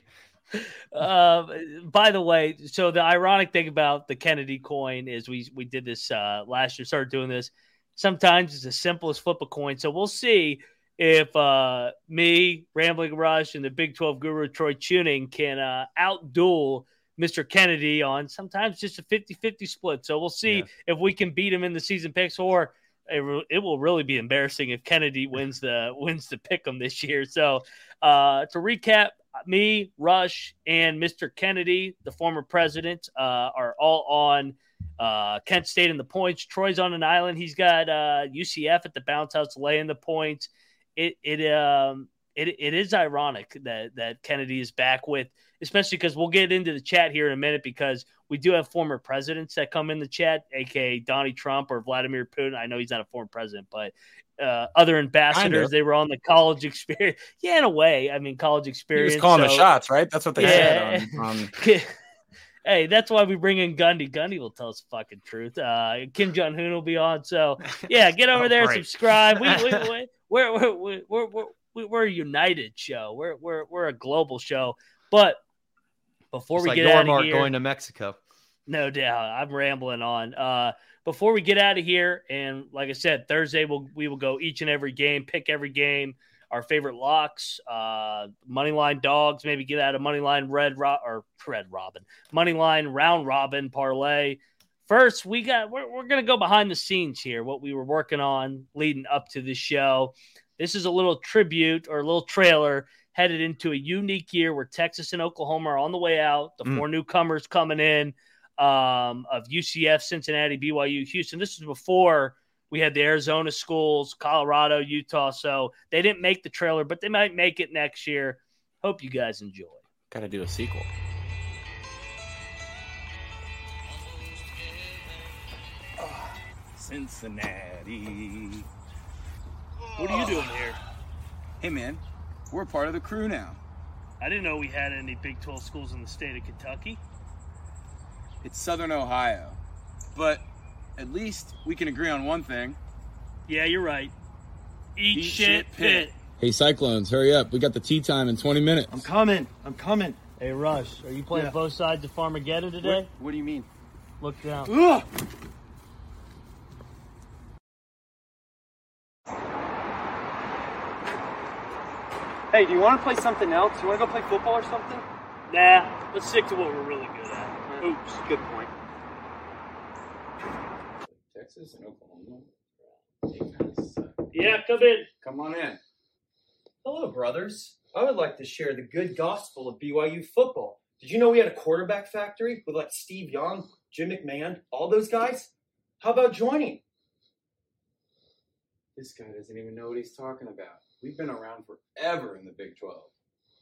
Uh, by the way, so the ironic thing about the Kennedy coin is we we did this uh, last year. Started doing this. Sometimes it's the simplest flip a coin. So we'll see if uh, me, Rambling Rush, and the Big twelve guru Troy Chewning can uh, outduel Mister Kennedy on sometimes just a fifty-fifty split. So we'll see yeah. if we can beat him in the season picks, or it, re- it will really be embarrassing if Kennedy wins the wins the pick 'em this year. So uh, to recap, me, Rush, and Mister Kennedy, the former president, uh, are all on uh, Kent State in the points. Troy's on an island. He's got uh, U C F at the bounce house laying the points. It it um it it is ironic that that Kennedy is back with. Especially because we'll get into the chat here in a minute, because we do have former presidents that come in the chat, a k a. Donnie Trump or Vladimir Putin. I know he's not a former president, but uh, other ambassadors, they were on the college experience. Yeah, in a way. I mean, college experience. He was calling so. the shots, right? That's what they yeah. said. On, on... Hey, that's why we bring in Gundy. Gundy will tell us the fucking truth. Uh, Kim Jong-un will be on. So, yeah, get over oh, there, great. subscribe. We, we, we, we're, we're, we're, we're, we're, we're, we're a united show. We're, we're, we're a global show. But Before it's we like get Norm out of here, going to Mexico, no doubt. I'm rambling on. Uh, before we get out of here, and like I said, Thursday we'll we will go each and every game, pick every game, our favorite locks, uh, moneyline dogs. Maybe get out of moneyline red ro- or red robin, moneyline round robin parlay. First, we got we're we're gonna go behind the scenes here. What we were working on leading up to this show. This is a little tribute or a little trailer headed into a unique year where Texas and Oklahoma are on the way out. The mm. four newcomers coming in um, of U C F, Cincinnati, B Y U, Houston. This was before we had the Arizona schools, Colorado, Utah. So they didn't make the trailer, but they might make it next year. Hope you guys enjoy. Got to do a sequel. Oh, Cincinnati. What are you doing here? Hey, man, we're part of the crew now. I didn't know we had any Big twelve schools in the state of Kentucky. It's Southern Ohio, but at least we can agree on one thing. Yeah, you're right. Eat, Eat shit, shit, Pitt. Hey, Cyclones, hurry up. We got the tea time in twenty minutes. I'm coming. I'm coming. Hey, Rush, are you playing yeah. both sides of Farmageddon today? What, what do you mean? Look down. Ugh! Hey, do you want to play something else? You want to go play football or something? Nah, let's stick to what we're really good at. Oops, good point. Texas and Oklahoma. They kind of suck. Yeah, come in. Come on in. Hello, brothers. I would like to share the good gospel of B Y U football. Did you know we had a quarterback factory with like Steve Young, Jim McMahon, all those guys? How about joining? This guy doesn't even know what he's talking about. We've been around forever in the Big twelve.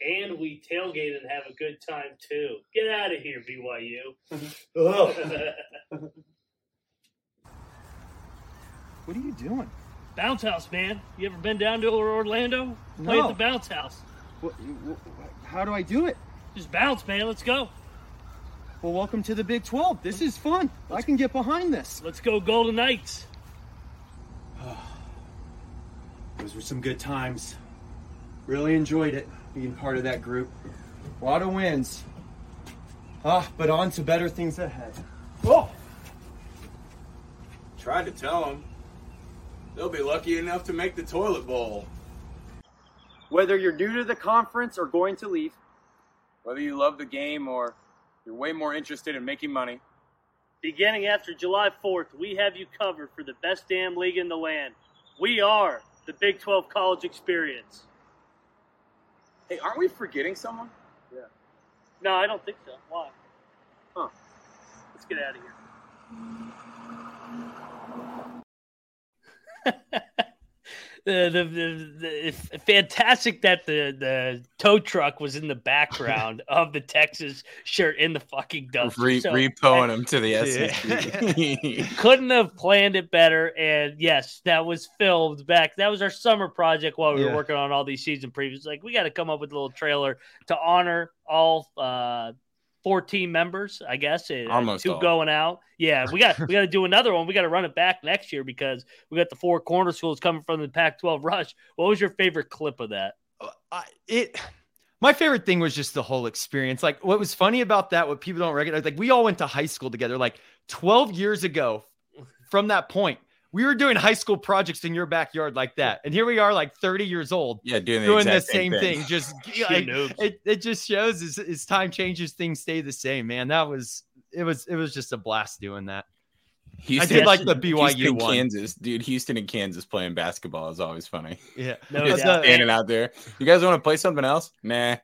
And we tailgate and have a good time, too. Get out of here, B Y U. What are you doing? Bounce house, man. You ever been down to Orlando? No. Play at the bounce house. What, what, how do I do it? Just bounce, man. Let's go. Well, welcome to the Big twelve. This is fun. Let's, I can get behind this. Let's go Golden Knights. Those were some good times. Really enjoyed it, being part of that group. A lot of wins. Ah, but on to better things ahead. Oh! Tried to tell them. They'll be lucky enough to make the toilet bowl. Whether you're new to the conference or going to leave, whether you love the game or you're way more interested in making money, beginning after July fourth, we have you covered for the best damn league in the land. We are the Big twelve college experience. Hey, aren't we forgetting someone? Yeah. No, I don't think so. Why? Huh. Let's get out of here. the, the, the, the, it's fantastic that the, the tow truck was in the background of the Texas shirt in the fucking dumpster. Re- so, repoing him to the S E C. Couldn't have planned it better. And yes, that was filmed back. That was our summer project while we yeah. were working on all these season previews. Like, we got to come up with a little trailer to honor all uh, fourteen members, I guess. And, Almost and two all. going out. Yeah, we got we got to do another one. We got to run it back next year because we got the four corner schools coming from the Pac twelve. Rush, what was your favorite clip of that? Uh, it. My favorite thing was just the whole experience. Like, what was funny about that, what people don't recognize, like, we all went to high school together. Like, twelve years ago from that point, we were doing high school projects in your backyard like that. And here we are, like, thirty years old. Yeah, doing the, doing the same thing. thing. Just like, it, it just shows as, as time changes, things stay the same, man. That was it was it was just a blast doing that. Houston, I did like the B Y U Houston, one. Kansas, dude. Houston and Kansas playing basketball is always funny. Yeah, no, just no, standing no. out there. You guys want to play something else? Nah.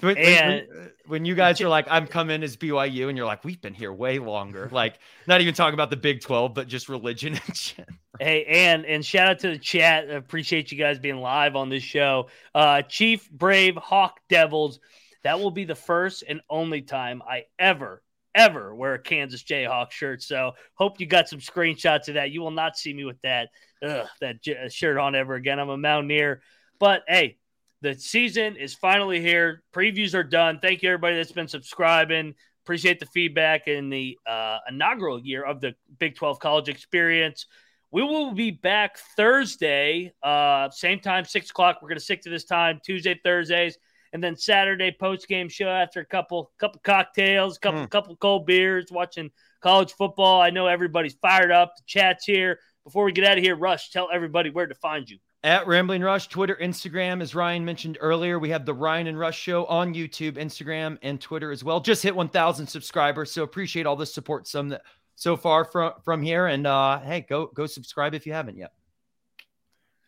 when, and, when, when you guys are like, "I'm coming as B Y U," and you're like, "We've been here way longer." Like, not even talking about the Big twelve, but just religion and shit. Hey, and and shout out to the chat. I appreciate you guys being live on this show. Uh, Chief, Brave, Hawk, Devils. That will be the first and only time I ever. ever wear a Kansas Jayhawk shirt. So hope you got some screenshots of that. You will not see me with that ugh, that j- shirt on ever again. I'm a Mountaineer. But, hey, the season is finally here. Previews are done. Thank you, everybody that's been subscribing. Appreciate the feedback in the uh, inaugural year of the Big twelve college experience. We will be back Thursday, uh, same time, six o'clock. We're going to stick to this time, Tuesday, Thursdays. And then Saturday post-game show after a couple couple cocktails, couple mm. couple cold beers, watching college football. I know everybody's fired up. The chat's here. Before we get out of here, Rush, tell everybody where to find you. At Rambling Rush, Twitter, Instagram. As Ryan mentioned earlier, we have the Ryan and Rush Show on YouTube, Instagram, and Twitter as well. Just hit one thousand subscribers, so appreciate all the support some that, so far from, from here. And, uh, hey, go go subscribe if you haven't yet.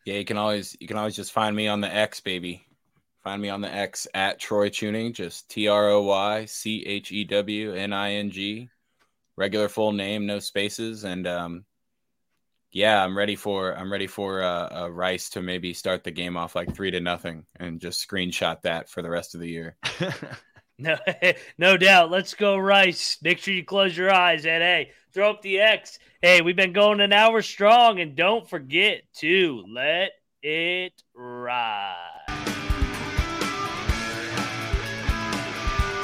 Yeah, you can always you can always just find me on the X, baby. Find me on the X at Troy Chewning, just T R O Y C H E W N I N G. Regular full name, no spaces. And um, yeah, I'm ready for I'm ready for uh, uh, Rice to maybe start the game off like three to nothing and just screenshot that for the rest of the year. No, no doubt. Let's go, Rice. Make sure you close your eyes. And, hey, throw up the X. Hey, we've been going an hour strong. And don't forget to let it ride.